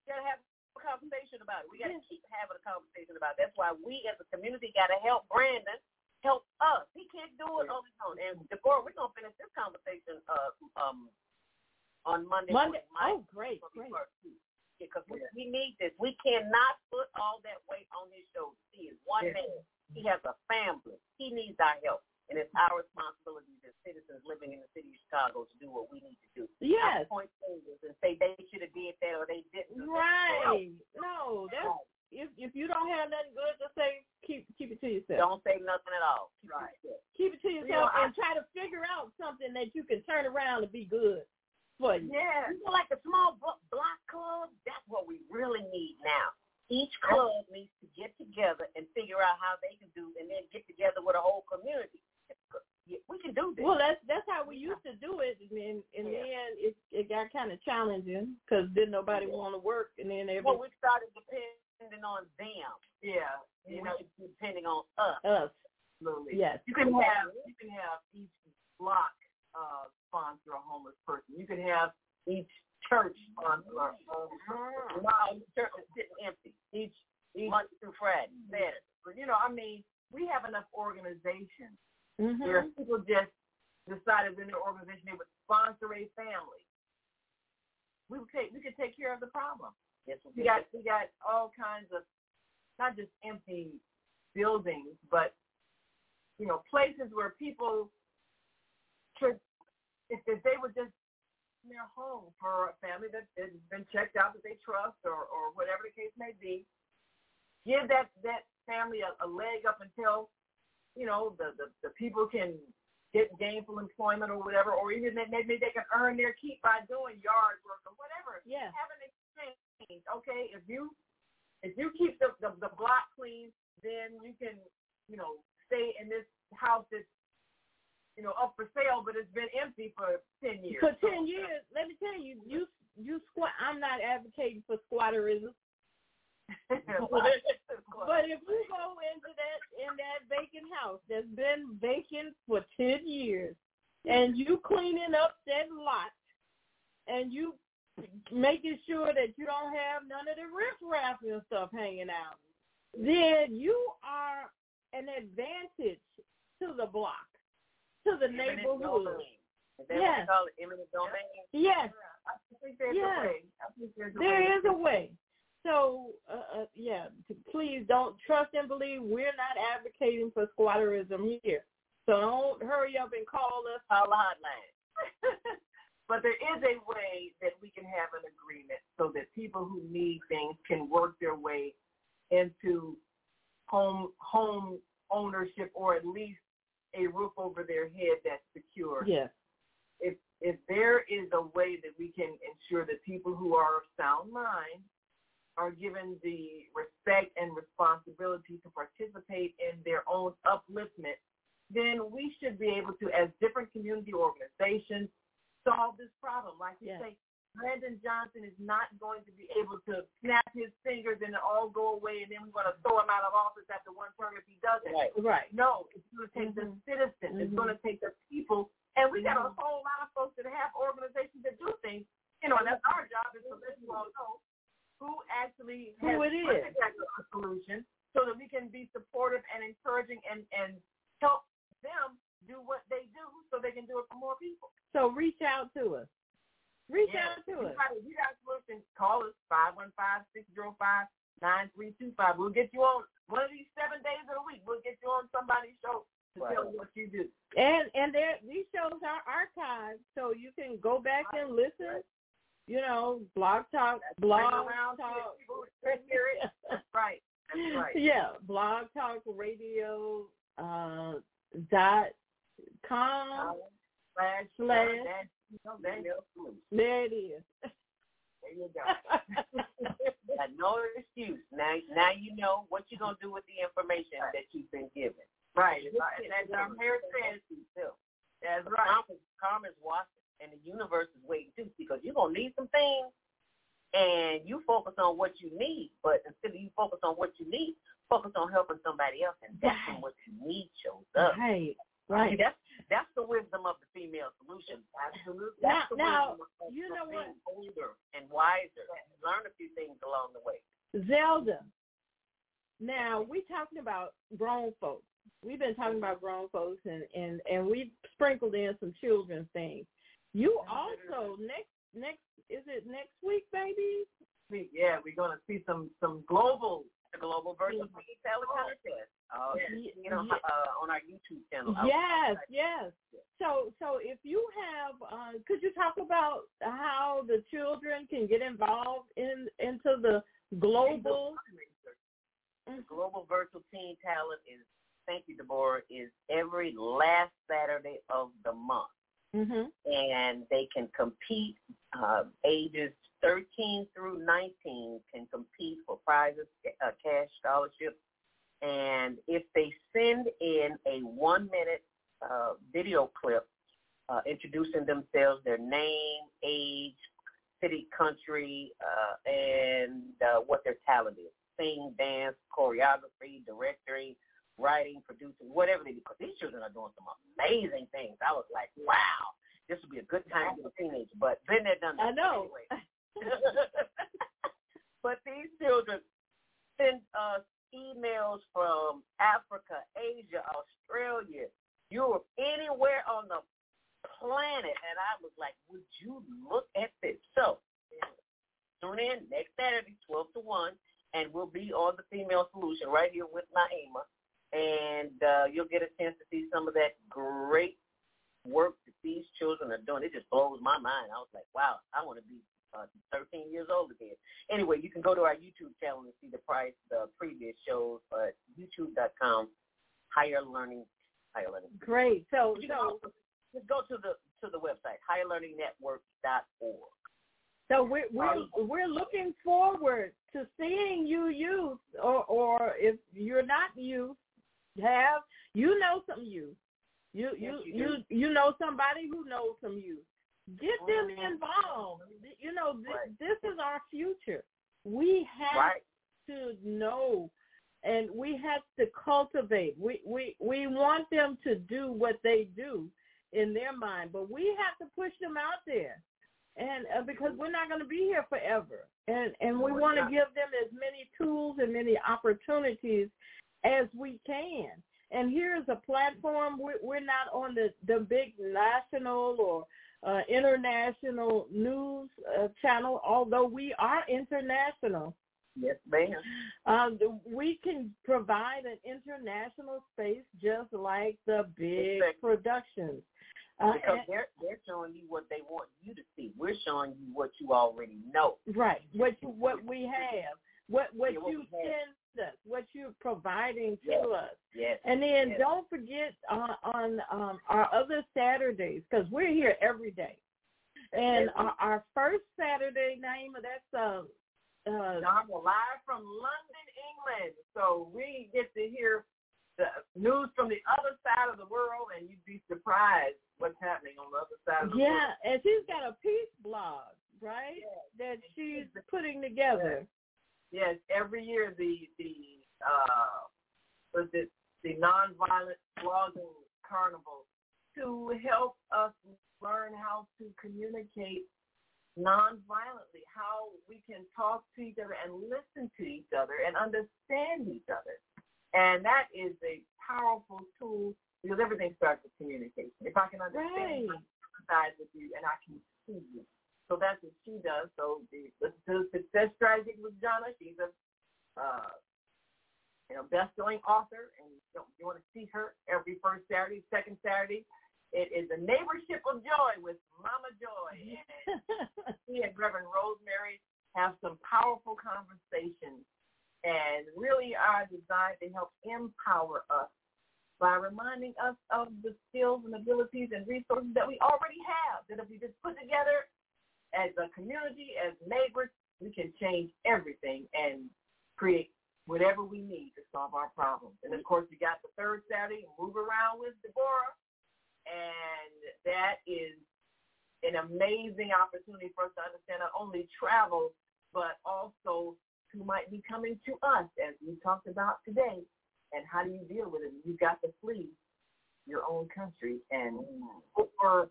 You gotta have a conversation about it. We gotta keep having a conversation about it. That's why we as a community gotta help Brandon help us. He can't do it on his own. And Deborah, we're gonna finish this conversation on Monday. Oh, great. Because we need this. We cannot put all that weight on his shoulders. He is one man. He has a family. He needs our help. And it's our responsibility as citizens living in the city of Chicago to do what we need to do. Yes. Not point fingers and say they should have did that or they didn't. Right. No. That's, if you don't have nothing good, just say keep it to yourself. Don't say nothing at all. Right. Keep it to yourself and try to figure out something that you can turn around and be good for you. Yeah. You know, like the small block club, that's what we really need now. Each club needs to get together and figure out how they can do and then get together with a whole community. We can do this. Well, that's how we used to do it, and then in the end, it got kind of challenging because didn't nobody want to work, and then we started depending on them. Yeah, depending on us. Us, absolutely. Yes. You can have each block sponsor a homeless person. You can have each church sponsor a homeless person. Wow, the church is sitting empty each Monday through Friday, Saturday. But we have enough organizations. Mm-hmm. Where people just decided in their organization they would sponsor a family. We could take care of the problem. Yes, we got all kinds of not just empty buildings, but places where people could, if they would just in their home for a family that has been checked out that they trust or whatever the case may be, give that family a leg up until. The people can get gainful employment or whatever, or even maybe they can earn their keep by doing yard work or whatever. Yeah. Have an exchange. Okay, if you keep the block clean, then you can, stay in this house that's, up for sale, but it's been empty for 10 years. For 10 years, let me tell you, you squat. I'm not advocating for squatterism. But if you go into that vacant house that's been vacant for 10 years, and you cleaning up that lot, and you making sure that you don't have none of the riffraff and stuff hanging out, then you are an advantage to the block, to the neighborhood. Yes. Yes. There is a way. So, please don't trust and believe. We're not advocating for squatterism here. So don't hurry up and call us our hotline. But there is a way that we can have an agreement so that people who need things can work their way into home ownership or at least a roof over their head that's secure. Yes. If there is a way that we can ensure that people who are of sound mind are given the respect and responsibility to participate in their own upliftment, then we should be able to, as different community organizations, solve this problem. Like you say, Brandon Johnson is not going to be able to snap his fingers and it'll all go away, and then we're going to throw him out of office after one term if he doesn't. Right. No, it's going to take the citizens. Mm-hmm. It's going to take the people. And we got a whole lot of folks that have organizations that do things. And that's our job is to let you all know who actually has a solution so that we can be supportive and encouraging and help them do what they do so they can do it for more people. So reach out to us. Reach out to us. If you got a solution, call us 515-605-9325. We'll get you on one of these 7 days of the week. We'll get you on somebody's show to tell you what you do. And these shows are archived, so you can go back and listen. Blog Talk. That's right. That's right. Yeah, blogtalkradio.com/ There it is. There you go. No excuse. Now you know what you're gonna do with the information that you've been given. Right. That's our parents too. That's right. Karma's watching. And the universe is waiting too, because you're going to need some things and you focus on what you need. But instead of you focus on what you need, focus on helping somebody else, and that's when what you need shows up. Right, right. See, that's the wisdom of the female solution. Absolutely. That's now, the you know what? Older and wiser, and learn a few things along the way. Zelda. Now we talking about grown folks. We've been talking about grown folks, and we've sprinkled in some children's things. You also next is it next week, baby? Yeah, we're gonna see some global versus retailer contest. On our YouTube channel. Yes. So if you have, could you talk about how the children can get involved into the global? The Global Virtual Teen Talent is every last Saturday of the month. Mm-hmm. And they can compete, ages 13 through 19 can compete for prizes, cash scholarships. And if they send in a 1-minute video clip introducing themselves, their name, age, city, country, and what their talent is. Sing, dance, choreography, directing, writing, producing, whatever they do. Because these children are doing some amazing things. I was like, wow, this would be a good time for a teenager. But then they're done. I know. Anyway. But these children send us emails from Africa, Asia, Australia, Europe, anywhere on the planet. And I was like, would you look at this? So tune in next Saturday, 12 to 1. And we'll be on the Female Solution right here with Naima. And you'll get a chance to see some of that great work that these children are doing. It just blows my mind. I was like, wow, I want to be 13 years old again. Anyway, you can go to our YouTube channel and see the previous shows at youtube.com, Higher Learning. Great. So you know, just go to the website, higherlearningnetwork.org. So we're looking forward to seeing you youth, or if you're not youth, have you know some youth? You know somebody who knows some youth. Get them involved. You know this is our future. We have to know, and we have to cultivate. We want them to do what they do in their mind, but we have to push them out there. And because we're not going to be here forever, and we want to give them as many tools and many opportunities as we can. And here's a platform. We're not on the big national or international news channel, although we are international. Yes, ma'am. We can provide an international space just like the big productions. Because they're showing you what they want you to see. We're showing you what you already know. Right. What we have. What you send us. What you're providing to us. Yes. And then don't forget on our other Saturdays, because we're here every day. And our first Saturday, Naima, that's live from London, England. So we get to hear the news from the other side of the world, and you'd be surprised what's happening on the other side of the world. Yeah, and she's got a peace blog, right, that she's putting together. Yes, every year the Nonviolent Blogging Carnival to help us learn how to communicate nonviolently, how we can talk to each other and listen to each other and understand each other. And that is a powerful tool because everything starts with communication. If I can understand, I can empathize with you, and I can see you. So that's what she does. So the Success Strategy with Jonna, she's a best-selling author, and you want to see her every first Saturday, second Saturday. It is a Neighborship of Joy with Mama Joy. And she and Reverend Rosemary have some powerful conversations and really are designed to help empower us by reminding us of the skills and abilities and resources that we already have, that if we just put together as a community, as neighbors, we can change everything and create whatever we need to solve our problems. And, of course, you got the third Saturday, Move Around with Deborah, and that is an amazing opportunity for us to understand not only travel, but also who might be coming to us, as we talked about today, and how do you deal with it? You've got to flee your own country and hope for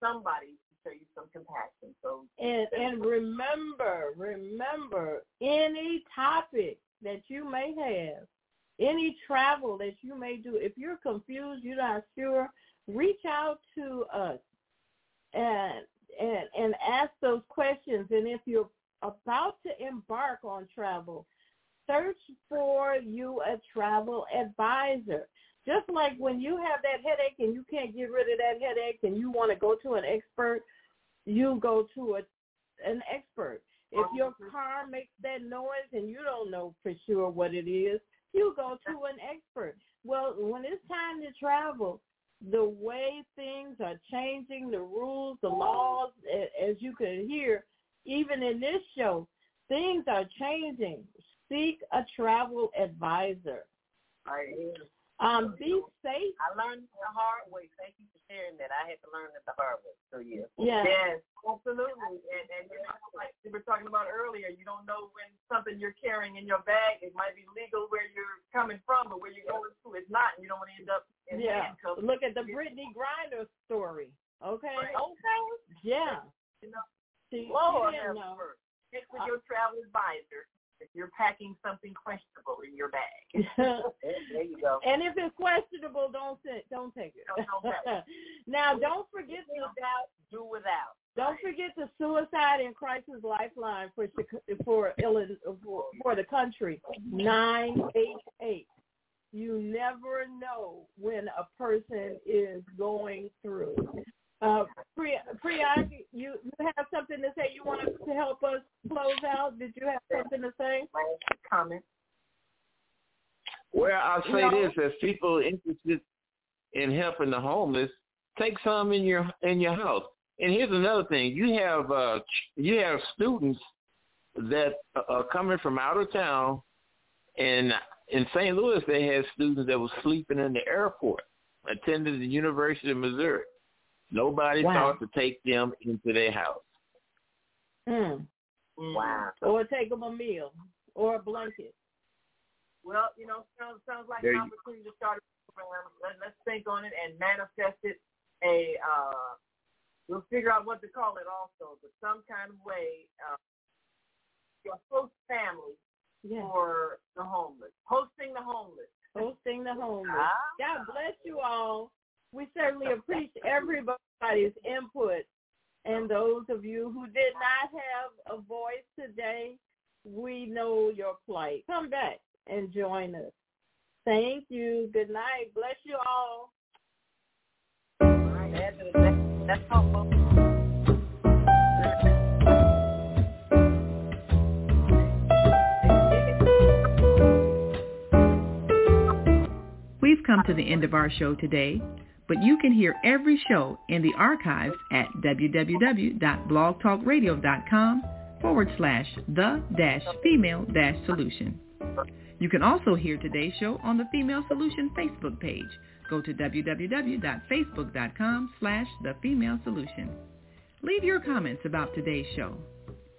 somebody to show you some compassion. So and remember, any topic that you may have, any travel that you may do, if you're confused, you're not sure, reach out to us and ask those questions. And if you're about to embark on travel, search for you a travel advisor. Just like when you have that headache and you can't get rid of that headache and you want to go to an expert, you go to an expert. If your car makes that noise and you don't know for sure what it is, you go to an expert. Well, when it's time to travel, the way things are changing, the rules, the laws, as you can hear, even in this show, things are changing. Seek a travel advisor. Be safe. I learned the hard way. Thank you for sharing that. I had to learn it the hard way. So, yeah. Yes, absolutely. And you know, like we were talking about earlier, you don't know when something you're carrying in your bag, it might be legal where you're coming from, but where you're going to, it's not. And you don't want to end up in handcuffs. Look at the Brittany Griner story. Okay? Right. Okay. Yeah. You know, Lord, stick with your travel advisor. If you're packing something questionable in your bag. There you go. And if it's questionable, don't take it. Don't now, don't forget the Suicide and Crisis Lifeline for the country, 988. You never know when a person is going through. Priyanka, you have something to say? You want to help us close out? Did you have something to say? Comment. Well, I'll say this: as people interested in helping the homeless, take some in your house. And here's another thing: you have students that are coming from out of town, and in St. Louis they had students that were sleeping in the airport, attended the University of Missouri. Nobody thought to take them into their house. Wow. Or take them a meal or a blanket. Well, you know, sounds like an opportunity to start a program. Let's think on it and manifest it. We'll figure out what to call it also, but some kind of way, host family for the homeless. Hosting the homeless. God bless you all. We certainly appreciate everybody's input, and those of you who did not have a voice today, we know your plight. Come back and join us. Thank you. Good night. Bless you all. That's helpful. We've come to the end of our show today. But you can hear every show in the archives at www.blogtalkradio.com/the-female-solution. You can also hear today's show on the Female Solution Facebook page. Go to www.facebook.com/thefemalesolution. Leave your comments about today's show.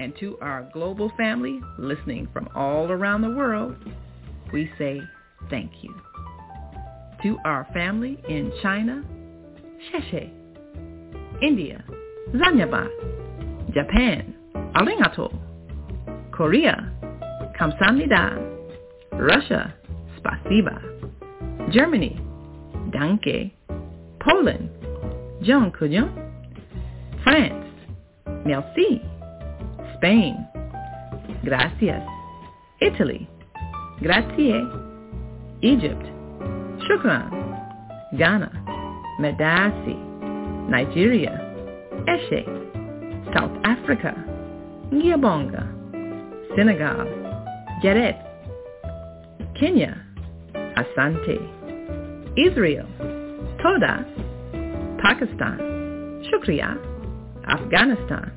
And to our global family listening from all around the world, we say thank you. To our family in China, Sheshe. India, Zanyaba. Japan, Arigato. Korea, Kamsahamnida. Russia, Spasiba. Germany, Danke. Poland, Dziękuję. France, Merci. Spain, Gracias. Italy, Grazie. Egypt, Shukran. Ghana, Medasi. Nigeria, Eshe. South Africa, Ngiyabonga. Senegal, Gareth, Kenya, Asante, Israel, Toda, Pakistan, Shukriya, Afghanistan,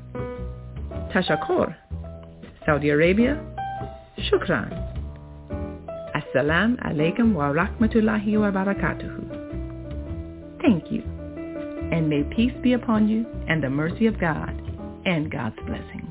Tashakor, Saudi Arabia, Shukran, Assalamu alaikum wa rahmatullahi wa barakatuhu. Thank you, and may peace be upon you and the mercy of God and God's blessing.